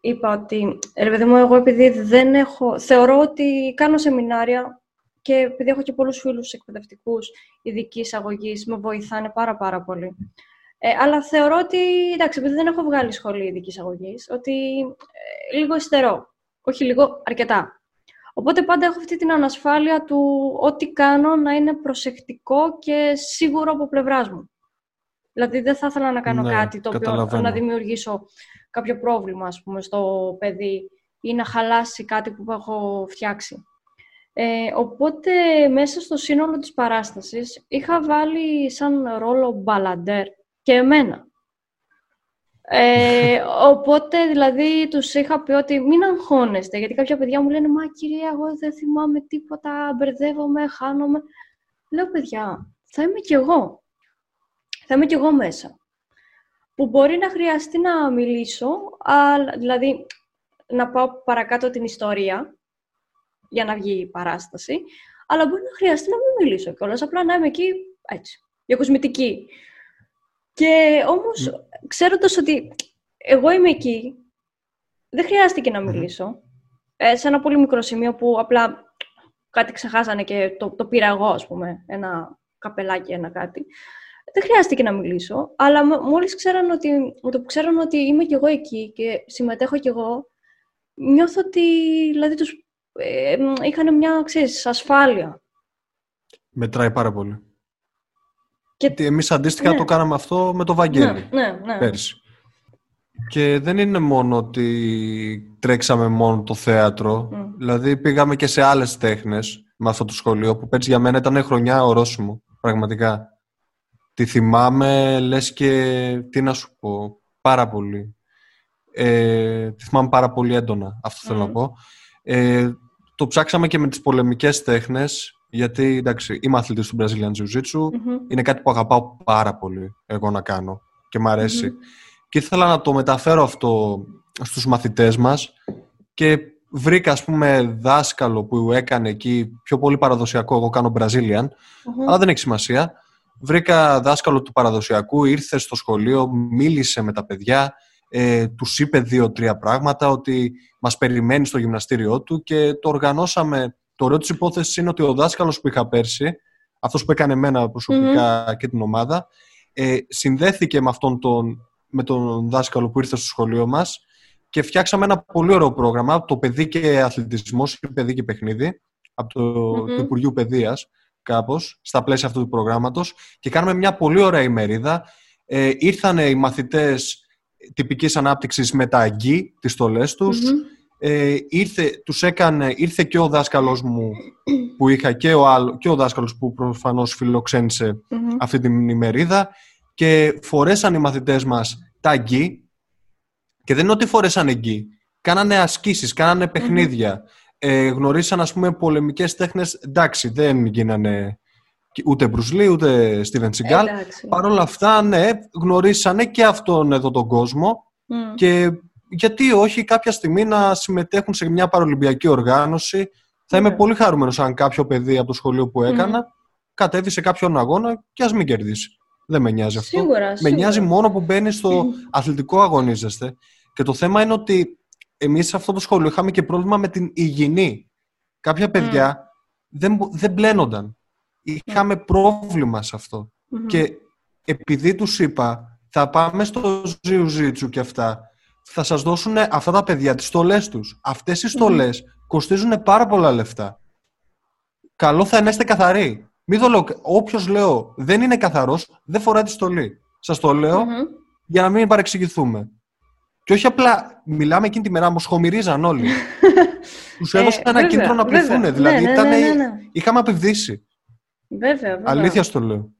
είπα ότι... Ρε παιδί μου, εγώ επειδή δεν έχω... Θεωρώ ότι κάνω σεμινάρια και επειδή έχω και πολλούς φίλους εκπαιδευτικούς ειδικής αγωγής, με βοηθάνε πάρα πάρα πολύ. Ε, αλλά θεωρώ ότι, εντάξει, επειδή δεν έχω βγάλει σχολή ειδικής αγωγής, ότι ε, λίγο υστερώ. Όχι λίγο, αρκετά. Οπότε πάντα έχω αυτή την ανασφάλεια του ό,τι κάνω να είναι προσεκτικό και σίγουρο από πλευράς μου. Δηλαδή δεν θα ήθελα να κάνω ναι, κάτι το οποίο να δημιουργήσω κάποιο πρόβλημα, ας πούμε, στο παιδί ή να χαλάσει κάτι που έχω φτιάξει. Ε, οπότε μέσα στο σύνολο της παράστασης είχα βάλει σαν ρόλο μπαλαντέρ και εμένα. Ε, οπότε, δηλαδή, τους είχα πει ότι μην αγχώνεστε, γιατί κάποια παιδιά μου λένε «Μα κυρία, εγώ δεν θυμάμαι τίποτα, μπερδεύομαι, χάνομαι». Λέω, παιδιά, θα είμαι κι εγώ. Θα είμαι κι εγώ μέσα. Που μπορεί να χρειαστεί να μιλήσω, αλλά, δηλαδή, να πάω παρακάτω την ιστορία, για να βγει η παράσταση, αλλά μπορεί να χρειαστεί να μην μιλήσω κιόλας, απλά να είμαι εκεί, έτσι, για κοσμητική. Και όμως, mm. ξέροντας ότι εγώ είμαι εκεί, δεν χρειάστηκε να μιλήσω. Ε, σε ένα πολύ μικρό σημείο που απλά κάτι ξεχάσανε και το, το πήρα εγώ, ας πούμε, ένα καπελάκι, ένα κάτι. Δεν χρειάστηκε να μιλήσω, αλλά μόλις ξέραν ότι, με το που ξέραν ότι είμαι κι εγώ εκεί και συμμετέχω κι εγώ, νιώθω ότι, δηλαδή, τους ε, είχαν μια, ξέρεις, ασφάλεια. Μετράει πάρα πολύ. Και... Εμείς αντίστοιχα ναι. το κάναμε αυτό με το Βαγγέλη ναι, ναι, ναι. πέρσι. Και δεν είναι μόνο ότι τρέξαμε μόνο το θέατρο, mm. δηλαδή πήγαμε και σε άλλες τέχνες με αυτό το σχολείο, που πέρσι για μένα ήταν χρονιά ορόσημο, πραγματικά. Τη θυμάμαι, λες και τι να σου πω, πάρα πολύ. Ε, τη θυμάμαι πάρα πολύ έντονα, αυτό θέλω mm. να πω. Ε, το ψάξαμε και με τις πολεμικές τέχνες, γιατί εντάξει, είμαι αθλητής του Brazilian Jiu Jitsu, mm-hmm. είναι κάτι που αγαπάω πάρα πολύ εγώ να κάνω και μ' αρέσει. Mm-hmm. Και ήθελα να το μεταφέρω αυτό στους μαθητές μας και βρήκα, ας πούμε, δάσκαλο που έκανε εκεί, πιο πολύ παραδοσιακό, εγώ κάνω Brazilian, mm-hmm. αλλά δεν έχει σημασία. Βρήκα δάσκαλο του παραδοσιακού, ήρθε στο σχολείο, μίλησε με τα παιδιά, ε, τους είπε δύο-τρία πράγματα, ότι μας περιμένει στο γυμναστήριό του και το οργανώσαμε. Το ωραίο της υπόθεσης είναι ότι ο δάσκαλος που είχα πέρσι, αυτός που έκανε εμένα προσωπικά mm-hmm. και την ομάδα, ε, συνδέθηκε με αυτόν τον, με τον δάσκαλο που ήρθε στο σχολείο μας και φτιάξαμε ένα πολύ ωραίο πρόγραμμα, το Παιδί και Αθλητισμός, Παιδί και Παιχνίδι, από το, mm-hmm. του Υπουργείου Παιδείας, κάπως, στα πλαίσια αυτού του προγράμματος, και κάναμε μια πολύ ωραία ημερίδα. Ε, ήρθαν οι μαθητές τυπικής ανάπτυξης με τα αγγί, τις στολές τους. Mm-hmm. Ε, ήρθε, τους έκανε, ήρθε και ο δάσκαλος μου που είχα και ο, άλλο, και ο δάσκαλος που προφανώς φιλοξένησε mm-hmm. αυτή την ημερίδα και φορέσαν οι μαθητές μας τα αγγί και δεν είναι ότι φορέσαν αγγί. Κάνανε ασκήσεις, κάνανε παιχνίδια. Mm-hmm. Ε, γνωρίσαν, ας πούμε, πολεμικές τέχνες. Εντάξει, δεν γίνανε ούτε Μπρουσλί, ούτε Στίβεν Σιγκάλ. Παρ' όλα αυτά, ναι, γνωρίσανε και αυτόν εδώ τον κόσμο. Mm. Και γιατί όχι κάποια στιγμή να συμμετέχουν σε μια παρολυμπιακή οργάνωση. Mm. Θα είμαι mm. πολύ χαρούμενος αν κάποιο παιδί από το σχολείο που έκανα mm. κατέβει σε κάποιον αγώνα και ας μην κερδίσει. Δεν με νοιάζει αυτό. Σίγουρα, με σίγουρα. Νοιάζει μόνο που μπαίνει στο mm. αθλητικό αγωνίζεστε. Και το θέμα είναι ότι εμείς σε αυτό το σχολείο είχαμε και πρόβλημα με την υγιεινή. Κάποια παιδιά mm. δεν, δεν πλένονταν. Mm. Είχαμε πρόβλημα σε αυτό. Mm-hmm. Και επειδή τους είπα, θα πάμε στο Jiu-Jitsu και αυτά, θα σας δώσουν αυτά τα παιδιά τις στολές τους. Αυτές οι στολές mm. κοστίζουν πάρα πολλά λεφτά. Καλό θα είναι να είστε καθαροί. Μην το λέω. Όποιος λέω δεν είναι καθαρός, δεν φοράει τη στολή. Σας το λέω mm-hmm. για να μην παρεξηγηθούμε. Και όχι απλά μιλάμε εκείνη τη μέρα, όμως χομυρίζαν όλοι. Τους έδωσαν ε, ένα βέβαια, κίνητρο να πληθούν. Ναι, δηλαδή ναι, ήταν, ναι, ναι, ναι. είχαμε απευδίσει. Βέβαια, βέβαια. Αλήθεια στο λέω. Άξι,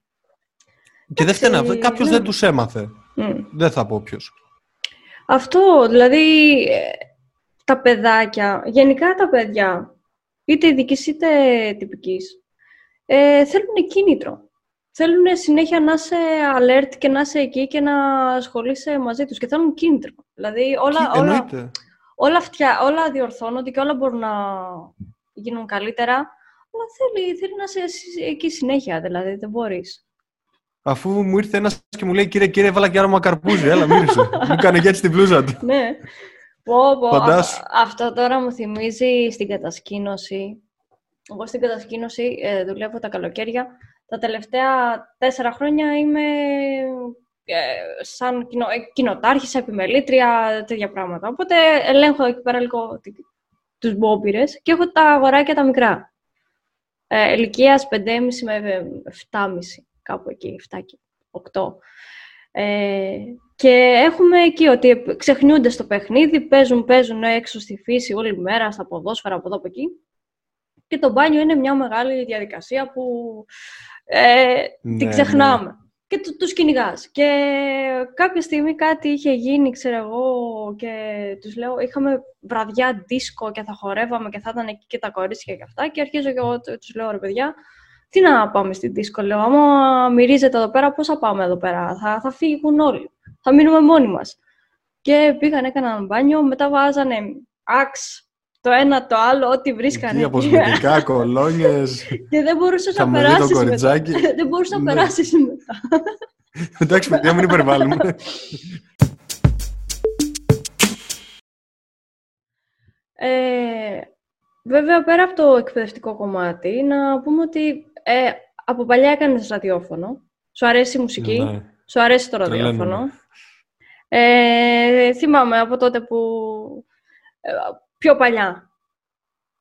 και δεν φταίει, κάποιος ναι. δεν τους έμαθε. Mm. Δεν θα πω ποιος. Αυτό, δηλαδή τα παιδάκια, γενικά τα παιδιά, είτε ειδικής είτε τυπικής, ε, θέλουν κίνητρο. Θέλουν συνέχεια να είσαι alert και να είσαι εκεί και να ασχολείσαι μαζί τους. Και θέλουν κίνητρο. Δηλαδή όλα, όλα, όλα, φτια, όλα διορθώνονται και όλα μπορούν να γίνουν καλύτερα. Αλλά θέλει, θέλει να είσαι εκεί συνέχεια, δηλαδή δεν μπορείς. Αφού μου ήρθε ένας και μου λέει «Κύριε, κύριε, έβαλα και άρωμα καρπούζι, έλα μύρισε». Μου έκανε και έτσι την πλούζα του. Ναι. Πω, πω. Α, αυτό τώρα μου θυμίζει στην κατασκήνωση. Εγώ στην κατασκήνωση ε, δουλεύω τα καλοκαίρια. Τα τελευταία τέσσερα χρόνια είμαι ε, σαν κοινο, ε, κοινοτάρχησα, επιμελήτρια, τέτοια πράγματα. Οπότε ελέγχω εκεί πέρα λίγο τους μπόμπυρες και έχω τα αγοράκια τα μικρά. Ε, ηλικίας πέντε και μισό με εφτά και μισό, κάπου εκεί, εφτά και οκτώ. Ε, και έχουμε εκεί ότι ξεχνιούνται στο παιχνίδι, παίζουν, παίζουν έξω στη φύση όλη μέρα, στα ποδόσφαιρα, από εδώ από εκεί. Και το μπάνιο είναι μια μεγάλη διαδικασία που ε, ναι, την ξεχνάμε. Ναι. Και το, τους κυνηγάς. Και κάποια στιγμή κάτι είχε γίνει, ξέρω εγώ, και τους λέω, είχαμε βραδιά δίσκο και θα χορεύαμε και θα ήταν εκεί και τα κορίτσια και αυτά. Και αρχίζω και εγώ, τους λέω, ρε παιδιά, τι να πάμε στην δίσκο, λέω, άμα μυρίζετε εδώ πέρα, πώς θα πάμε εδώ πέρα, θα, θα φύγουν όλοι, θα μείνουμε μόνοι μας. Και πήγαν, έκαναν μπάνιο, μετά βάζανε αξ, το ένα, το άλλο, ό,τι βρίσκανε. Τι αποσμητικά, κολόνιες. Και δεν μπορούσες να περάσεις μετά. Δεν μπορούσες να περάσεις μετά. Εντάξει, παιδιά, μην υπερβάλλουμε. Ε, βέβαια, πέρα από το εκπαιδευτικό κομμάτι, να πούμε ότι ε, από παλιά έκανες ραδιόφωνο. Σου αρέσει η μουσική, ναι. σου αρέσει το ραδιόφωνο. Ε, θυμάμαι από τότε που... Ε, πιο παλιά.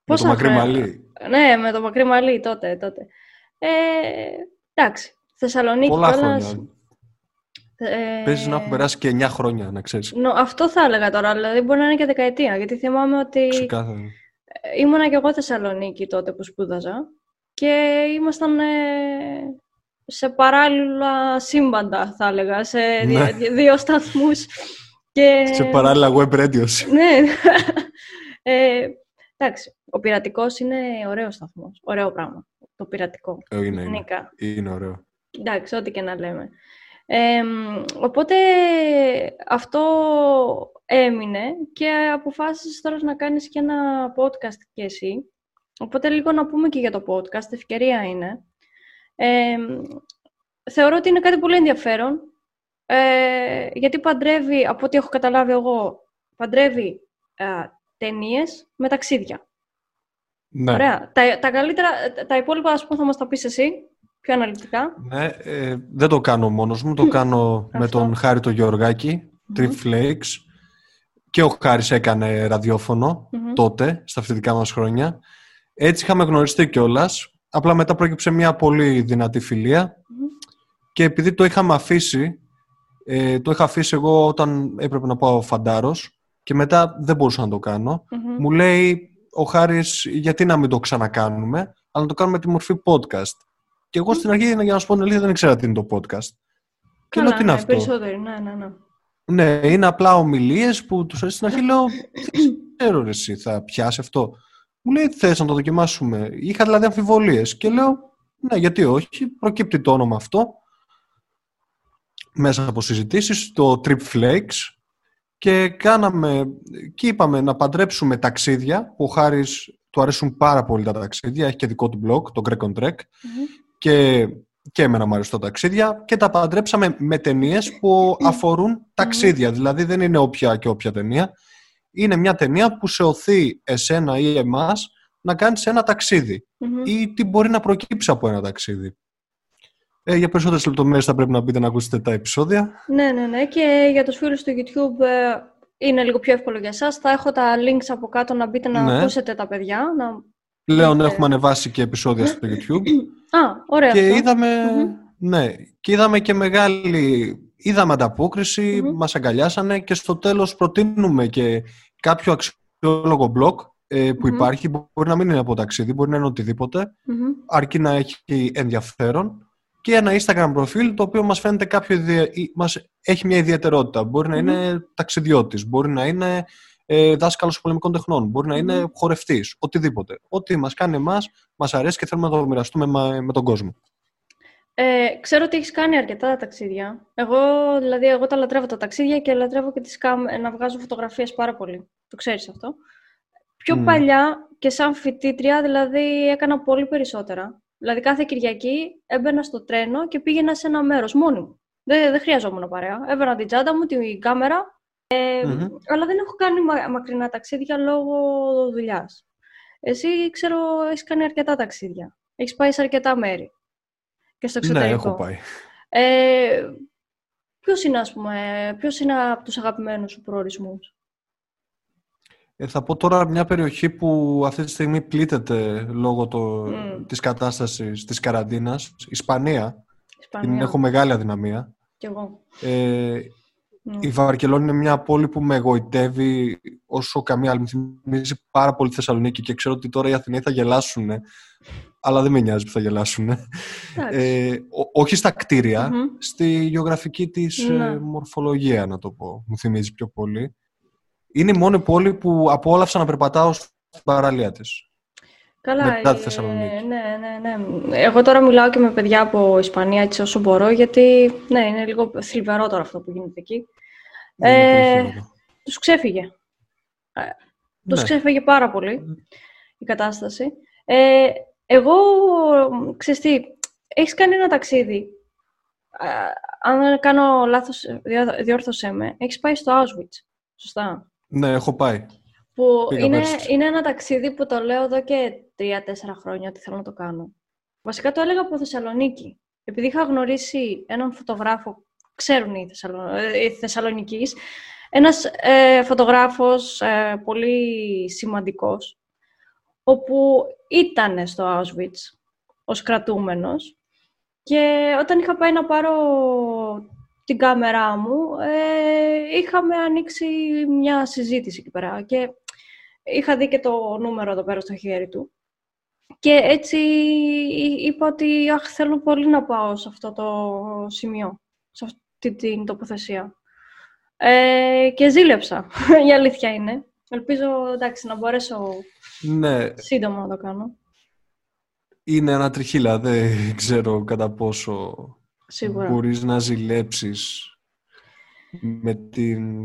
Με το μακρύ μαλλί. Ναι, με το μακρύ μαλλί τότε. τότε. Ε, εντάξει. Θεσσαλονίκη. Πολλά χρόνια. Ε, Παίζεις να έχουν περάσει και εννιά χρόνια, να ξέρεις. Νο, αυτό θα έλεγα τώρα. Δηλαδή μπορεί να είναι και δεκαετία. Γιατί θυμάμαι ότι ξεκάθαρα. Ήμουνα και εγώ Θεσσαλονίκη τότε που σπούδαζα. Και ήμασταν ε, σε παράλληλα σύμπαντα, θα έλεγα. Σε ναι. δι, δύο σταθμούς. Και... σε παράλληλα web radio. Ναι. Ε, εντάξει, ο πειρατικός είναι ωραίος σταθμός. Ωραίο πράγμα. Το πειρατικό. Είναι, είναι. είναι ωραίο. Εντάξει, ό,τι και να λέμε. Ε, οπότε αυτό έμεινε και αποφάσισες τώρα να κάνεις και ένα podcast και εσύ. Οπότε λίγο να πούμε και για το podcast, ευκαιρία είναι. Ε, θεωρώ ότι είναι κάτι πολύ ενδιαφέρον, ε, γιατί παντρεύει, από ό,τι έχω καταλάβει εγώ, παντρεύει ε, ταινίες με ταξίδια. Ναι. Ωραία. Τα, τα καλύτερα, τα υπόλοιπα, ας πούμε, θα μας τα πεις εσύ. Πιο αναλυτικά. Ναι, ε, δεν το κάνω μόνος μου, το κάνω με τον Χάρη τον Γεωργάκη, mm-hmm. TripFlix. Και ο Χάρης έκανε ραδιόφωνο mm-hmm. τότε, στα φοιτητικά μας χρόνια. Έτσι είχαμε γνωριστεί κιόλας, απλά μετά πρόκειψε μια πολύ δυνατή φιλία. Mm-hmm. Και επειδή το είχαμε αφήσει, ε, το είχα αφήσει εγώ όταν έπρεπε να πάω φαντάρος και μετά δεν μπορούσα να το κάνω. Mm-hmm. Μου λέει ο Χάρης, γιατί να μην το ξανακάνουμε, αλλά να το κάνουμε τη μορφή podcast. Και εγώ στην αρχή, για να σου πω την αλήθεια, δεν ήξερα τι είναι το podcast. Και λέω, τι είναι αυτό. Περισσότερο, ναι, ναι, ναι. Ναι, είναι απλά ομιλίες που τους αρέσει. Στην αρχή λέω, δεν ξέρω εσύ, θα πιάσει αυτό. Μου λέει, θες να το δοκιμάσουμε. Είχα δηλαδή αμφιβολίες. Και λέω, ναι, γιατί όχι. Προκύπτει το όνομα αυτό. Μέσα από συζητήσεις, το TripFlix. Και κάναμε, και είπαμε να παντρέψουμε ταξίδια. Ο Χάρης του αρέσουν πάρα πολύ τα ταξίδια. Έχει και δικό του blog, το Greek on Trek. Mm-hmm. Και, και εμένα μου αρέσουν τα ταξίδια και τα παντρέψαμε με ταινίες που αφορούν ταξίδια. Mm-hmm. Δηλαδή δεν είναι όποια και όποια ταινία. Είναι μια ταινία που σε οθεί εσένα ή εμάς να κάνεις ένα ταξίδι mm-hmm. ή τι μπορεί να προκύψει από ένα ταξίδι. Ε, για περισσότερες λεπτομέρειες θα πρέπει να μπείτε να ακούσετε τα επεισόδια. Ναι, ναι, ναι. Και για τους φίλους του YouTube ε, είναι λίγο πιο εύκολο για εσάς. Θα έχω τα links από κάτω να μπείτε να ναι. ακούσετε τα παιδιά. Να... πλέον ε, έχουμε ε... ανεβάσει και επεισόδια στο YouTube. Α, ωραία. Και είδαμε, mm-hmm. ναι, και είδαμε και μεγάλη, είδαμε ανταπόκριση, mm-hmm. μας αγκαλιάσανε και στο τέλος προτείνουμε και κάποιο αξιόλογο blog ε, που mm-hmm. υπάρχει, μπορεί να μην είναι από ταξίδι, μπορεί να είναι οτιδήποτε, mm-hmm. αρκεί να έχει ενδιαφέρον και ένα Instagram προφίλ το οποίο μας φαίνεται κάποιο, μας έχει μια ιδιαιτερότητα, μπορεί να mm-hmm. είναι ταξιδιώτης, μπορεί να είναι ε, δάσκαλος πολεμικών τεχνών, μπορεί να είναι χορευτής, οτιδήποτε. Ό,τι μας κάνει εμάς, μας αρέσει και θέλουμε να το μοιραστούμε με τον κόσμο. Ε, ξέρω ότι έχεις κάνει αρκετά ταξίδια. Εγώ, δηλαδή, εγώ τα λατρεύω τα ταξίδια και λατρεύω και τις κάμε, να βγάζω φωτογραφίες πάρα πολύ. Το ξέρεις αυτό. Πιο mm. παλιά και σαν φοιτήτρια, δηλαδή, έκανα πολύ περισσότερα. Δηλαδή, κάθε Κυριακή έμπαινα στο τρένο και πήγαινα σε ένα μέρος μόνη μου. Δεν, δεν χρειαζόμουν παρέα. Έβαινα την τσάντα μου, την κάμερα. Ε, mm-hmm. Αλλά δεν έχω κάνει μα- μακρινά ταξίδια λόγω δουλειάς. Εσύ, ξέρω, έχεις κάνει αρκετά ταξίδια. Έχεις πάει σε αρκετά μέρη και στο εξωτερικό. Ναι, έχω πάει. Ε, ποιος είναι, ας πούμε, ποιος είναι από τους αγαπημένους σου προορισμούς? Ε, θα πω τώρα μια περιοχή που αυτή τη στιγμή πλήττεται λόγω το, mm. της κατάστασης της καραντίνας. Ισπανία. Ισπανία. Την έχω μεγάλη αδυναμία. Κι εγώ. Ε, Mm. Η Βαρκελόνη είναι μια πόλη που με εγωιτεύει όσο καμία άλλη. Μου θυμίζει πάρα πολύ τη Θεσσαλονίκη και ξέρω ότι τώρα οι Αθηναίοι θα γελάσουν, αλλά δεν με νοιάζει που θα γελάσουν. ε, όχι στα κτίρια, mm-hmm. στη γεωγραφική της mm. ε, μορφολογία, να το πω. Μου θυμίζει πιο πολύ. Είναι η μόνη πόλη που απόλαυσα να περπατάω στην παραλία της. Καλά, μετά τη Θεσσαλονίκη. Ε, ναι, ναι, ναι. Εγώ τώρα μιλάω και με παιδιά από Ισπανία έτσι όσο μπορώ, γιατί ναι, είναι λίγο θλιβερό τώρα αυτό που γίνεται εκεί. Ε, τους ξέφυγε. Ε, τους ναι. ξέφυγε πάρα πολύ η κατάσταση. Ε, εγώ, ξέρεις τι, έχεις κάνει ένα ταξίδι. Ε, αν κάνω λάθος, διόρθωσέ με. Έχεις πάει στο Auschwitz, σωστά? Ναι, έχω πάει. Που είναι, είναι ένα ταξίδι που το λέω εδώ και τρία τέσσερα χρόνια ότι θέλω να το κάνω. Βασικά το έλεγα από Θεσσαλονίκη. Επειδή είχα γνωρίσει έναν φωτογράφο, ξέρουν οι, Θεσσαλο... οι Θεσσαλονικείς, ένας ε, φωτογράφος ε, πολύ σημαντικός, όπου ήταν στο Auschwitz ως κρατούμενος και όταν είχα πάει να πάρω την κάμερά μου, ε, είχαμε ανοίξει μια συζήτηση εκεί πέρα και είχα δει και το νούμερο εδώ πέρα στο χέρι του. Και έτσι είπα ότι αχ, θέλω πολύ να πάω σε αυτό το σημείο, σε αυτή την τοποθεσία. ε, και ζήλεψα, η αλήθεια είναι. Ελπίζω, εντάξει, να μπορέσω ναι. σύντομα να το κάνω. Είναι ένα τριχύλα, δεν ξέρω κατά πόσο σίγουρα μπορείς να ζηλέψεις με την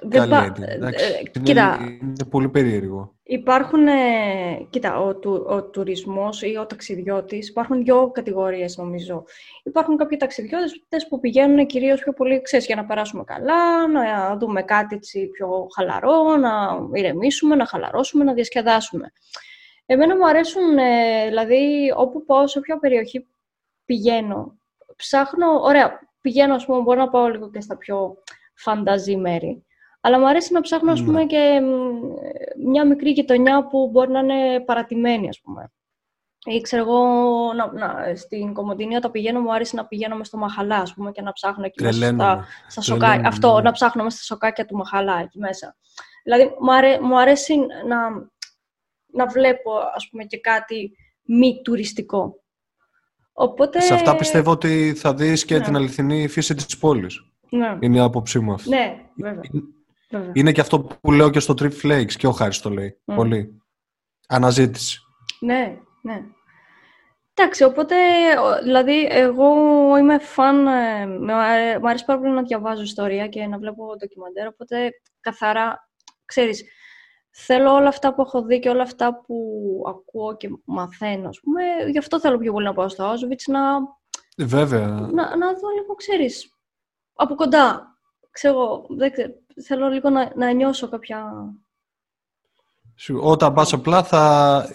δεν καλή πα... έννοια. Εντάξει, ε, κοίτα, είναι, είναι πολύ περίεργο. Υπάρχουν, ε, κοίτα, ο, του, ο τουρισμός ή ο ταξιδιώτης, υπάρχουν δύο κατηγορίες νομίζω. Υπάρχουν κάποιοι ταξιδιώτες που πηγαίνουν κυρίως πιο πολύ, ξέρεις, για να περάσουμε καλά, να δούμε κάτι έτσι πιο χαλαρό, να ηρεμήσουμε, να χαλαρώσουμε, να διασκεδάσουμε. Εμένα μου αρέσουν, ε, δηλαδή, όπου πάω, σε ποια περιοχή πηγαίνω. Ψάχνω, ωραία, πηγαίνω, ας πούμε, μπορώ να πάω λίγο και στα πιο φανταζή μέρη. Αλλά μου αρέσει να ψάχνω, ας πούμε, και μια μικρή γειτονιά που μπορεί να είναι παρατημένη, ας πούμε. Ή ξέρω εγώ, να, να, στην Κομοντινή όταν πηγαίνω, μου αρέσει να πηγαίνω μες στο Μαχαλά, ας πούμε, και να ψάχνω εκεί μέσα στα, στα σοκάκια. Αυτό, να ψάχνω μέσα στα σοκάκια του Μαχαλά, εκεί μέσα. Δηλαδή, μου, αρέ, μου αρέσει να, να βλέπω, ας πούμε, και κάτι μη τουριστικό. Οπότε... Σε αυτά πιστεύω ότι θα δεις και ναι. την αληθινή φύση της πόλης. Ναι. Είναι η άποψή μου αυτή. Ναι, βέβαια. Είναι βέβαια. Και αυτό που λέω και στο TripFlix και ο Χάρης το λέει. Mm. Πολύ. Αναζήτηση. Ναι, ναι. Εντάξει, οπότε, δηλαδή, εγώ είμαι φαν, ε, μου αρέσει πάρα πολύ να διαβάζω ιστορία και να βλέπω ντοκιμαντέρ, οπότε καθαρά, ξέρεις, θέλω όλα αυτά που έχω δει και όλα αυτά που ακούω και μαθαίνω, ας πούμε. Γι' αυτό θέλω πιο πολύ να πάω στο Auschwitz, να... Βέβαια. Να, να δω λίγο, ξέρεις, από κοντά. Ξέρω, δεν ξέρω, θέλω λίγο να, να νιώσω κάποια... Όταν πας απλά θα,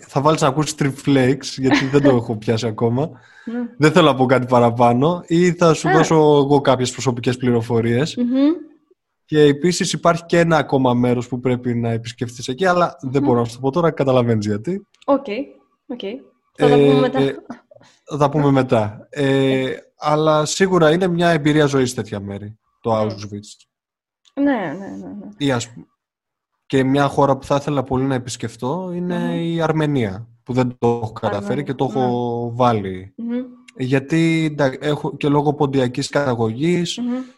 θα βάλεις να ακούσεις TripFlix, γιατί δεν το έχω πιάσει ακόμα. Δεν θέλω να πω κάτι παραπάνω. Ή θα σου δώσω εγώ κάποιες προσωπικές πληροφορίες. Mm-hmm. Και επίσης υπάρχει και ένα ακόμα μέρος που πρέπει να επισκεφτείς εκεί, αλλά δεν μπορώ να σου το πω τώρα, καταλαβαίνεις γιατί. Οκ, okay, okay. θα τα πούμε ε, μετά. Ε, θα τα πούμε μετά. Ε, okay. Αλλά σίγουρα είναι μια εμπειρία ζωής τέτοια μέρη, το Auschwitz. Ναι, ναι, ναι. ναι. Ή ας... Και μια χώρα που θα ήθελα πολύ να επισκεφτώ είναι mm-hmm. η Αρμενία, που δεν το έχω καταφέρει Armenia. Και το έχω mm-hmm. βάλει. Mm-hmm. Γιατί έχω και λόγω ποντιακής καταγωγής, mm-hmm.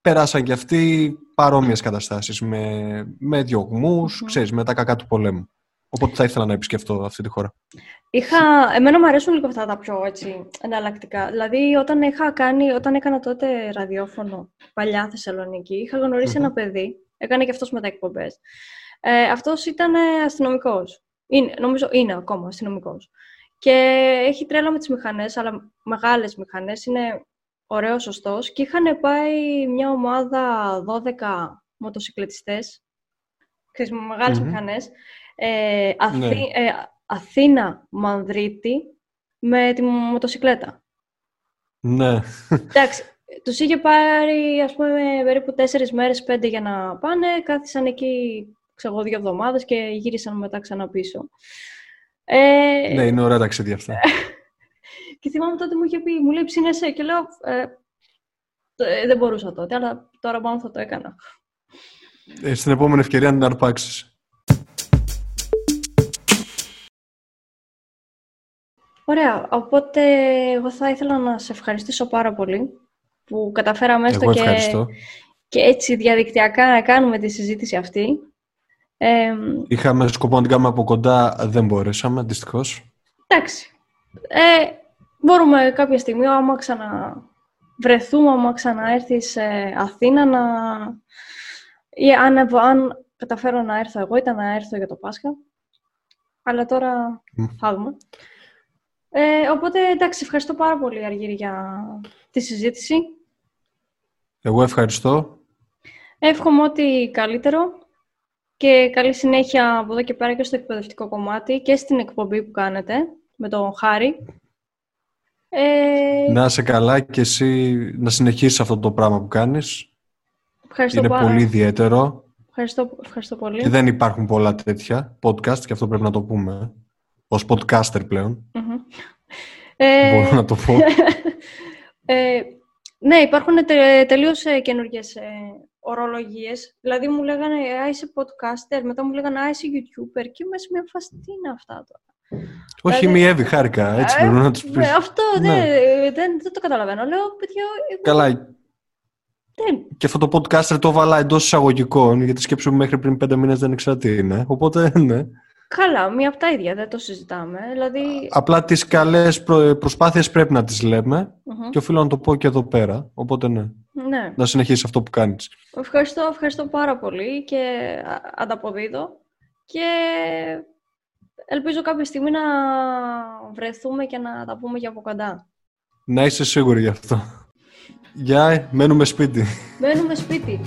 περάσαν κι αυτοί παρόμοιες καταστάσεις με, με διωγμούς, mm. ξέρεις, με τα κακά του πολέμου. Οπότε θα ήθελα να επισκεφτώ αυτή τη χώρα. Είχα... Εμένα μου αρέσουν λίγο αυτά τα πιο έτσι, εναλλακτικά. Δηλαδή, όταν, είχα κάνει, όταν έκανα τότε ραδιόφωνο παλιά Θεσσαλονίκη, είχα γνωρίσει mm-hmm. ένα παιδί, έκανε και αυτός μετά εκπομπές. Ε, αυτός ήταν αστυνομικός. Είναι, νομίζω είναι ακόμα αστυνομικός. Και έχει τρέλα με τις μηχανές, αλλά μεγάλες μηχανές είναι... Ωραίος, σωστός. Και είχαν πάει μια ομάδα δώδεκα μοτοσυκλετιστές, ξέρεις, με μεγάλες mm-hmm. μηχανές, ε, Αθή, ναι. ε, Αθήνα, Μανδρίτη, με τη μοτοσυκλέτα. Ναι. Εντάξει, τους είχε πάρει, ας πούμε, περίπου τέσσερις μέρες, πέντε για να πάνε, κάθισαν εκεί, ξέρω, δύο εβδομάδες και γύρισαν μετά ξανά πίσω. Ε, ναι, είναι ωραία ταξίδια αυτά. Και θυμάμαι τότε μου είχε πει, μου λέει ψήνεσαι και λέω, ε, ε, δεν μπορούσα τότε, αλλά τώρα πάνω θα το έκανα. Ε, στην επόμενη ευκαιρία να την αρπάξεις. Ωραία, οπότε εγώ θα ήθελα να σε ευχαριστήσω πάρα πολύ που καταφέραμε έστω και, και έτσι διαδικτυακά να κάνουμε τη συζήτηση αυτή. Ε, Είχαμε σκοπό να την κάνουμε από κοντά, δεν μπορέσαμε, δυστυχώς. Εντάξει. Ε, Μπορούμε κάποια στιγμή, άμα ξαναβρεθούμε, άμα ξαναέρθει σε Αθήνα, να... ή αν, αν καταφέρω να έρθω εγώ, ήταν να έρθω για το Πάσχα. Αλλά τώρα θα δούμε. Ε, οπότε, εντάξει, ευχαριστώ πάρα πολύ, Αργύρη, για τη συζήτηση. Εγώ ευχαριστώ. Εύχομαι ό,τι καλύτερο και καλή συνέχεια από εδώ και πέρα και στο εκπαιδευτικό κομμάτι και στην εκπομπή που κάνετε με τον Χάρη. Ε... Να είσαι καλά και εσύ να συνεχίσεις αυτό το πράγμα που κάνεις. Ευχαριστώ. Είναι πάρα. Πολύ ιδιαίτερο. Ευχαριστώ, ευχαριστώ πολύ. Και δεν υπάρχουν πολλά τέτοια podcast και αυτό πρέπει να το πούμε. Ως podcaster πλέον. Mm-hmm. Μπορώ ε... να το πω. ε, ναι, υπάρχουν τε, τελείως ε, καινούργιες ε, ορολογίες. Δηλαδή μου λέγανε «Α, είσαι podcaster», μετά μου λέγανε «Α, είσαι youtuber» και μέσα με φαστίνα αυτά τώρα. Όχι, δηλαδή... μη Εύη, χάρηκα. Έτσι μπορούν να τους πεις. Αυτό ναι, ναι. Δεν, δεν το καταλαβαίνω. Λέω, παιδιά... Εγώ... Καλά. Και αυτό το podcaster το έβαλα εντός εισαγωγικών, γιατί σκέψου μέχρι πριν πέντε μήνες δεν ήξερα τι είναι. Οπότε, ναι. Καλά, μία από τα ίδια, δεν το συζητάμε. Δηλαδή... Απλά τις καλές προ... προσπάθειες πρέπει να τις λέμε uh-huh. και οφείλω να το πω και εδώ πέρα. Οπότε, ναι. ναι. Να συνεχίσεις αυτό που κάνεις. Ευχαριστώ, ευχαριστώ πάρα πολύ και ανταποδίδω. Και ελπίζω κάποια στιγμή να βρεθούμε και να τα πούμε και από κοντά. Να είσαι σίγουρη γι' αυτό. Γεια, μένουμε σπίτι. Μένουμε σπίτι.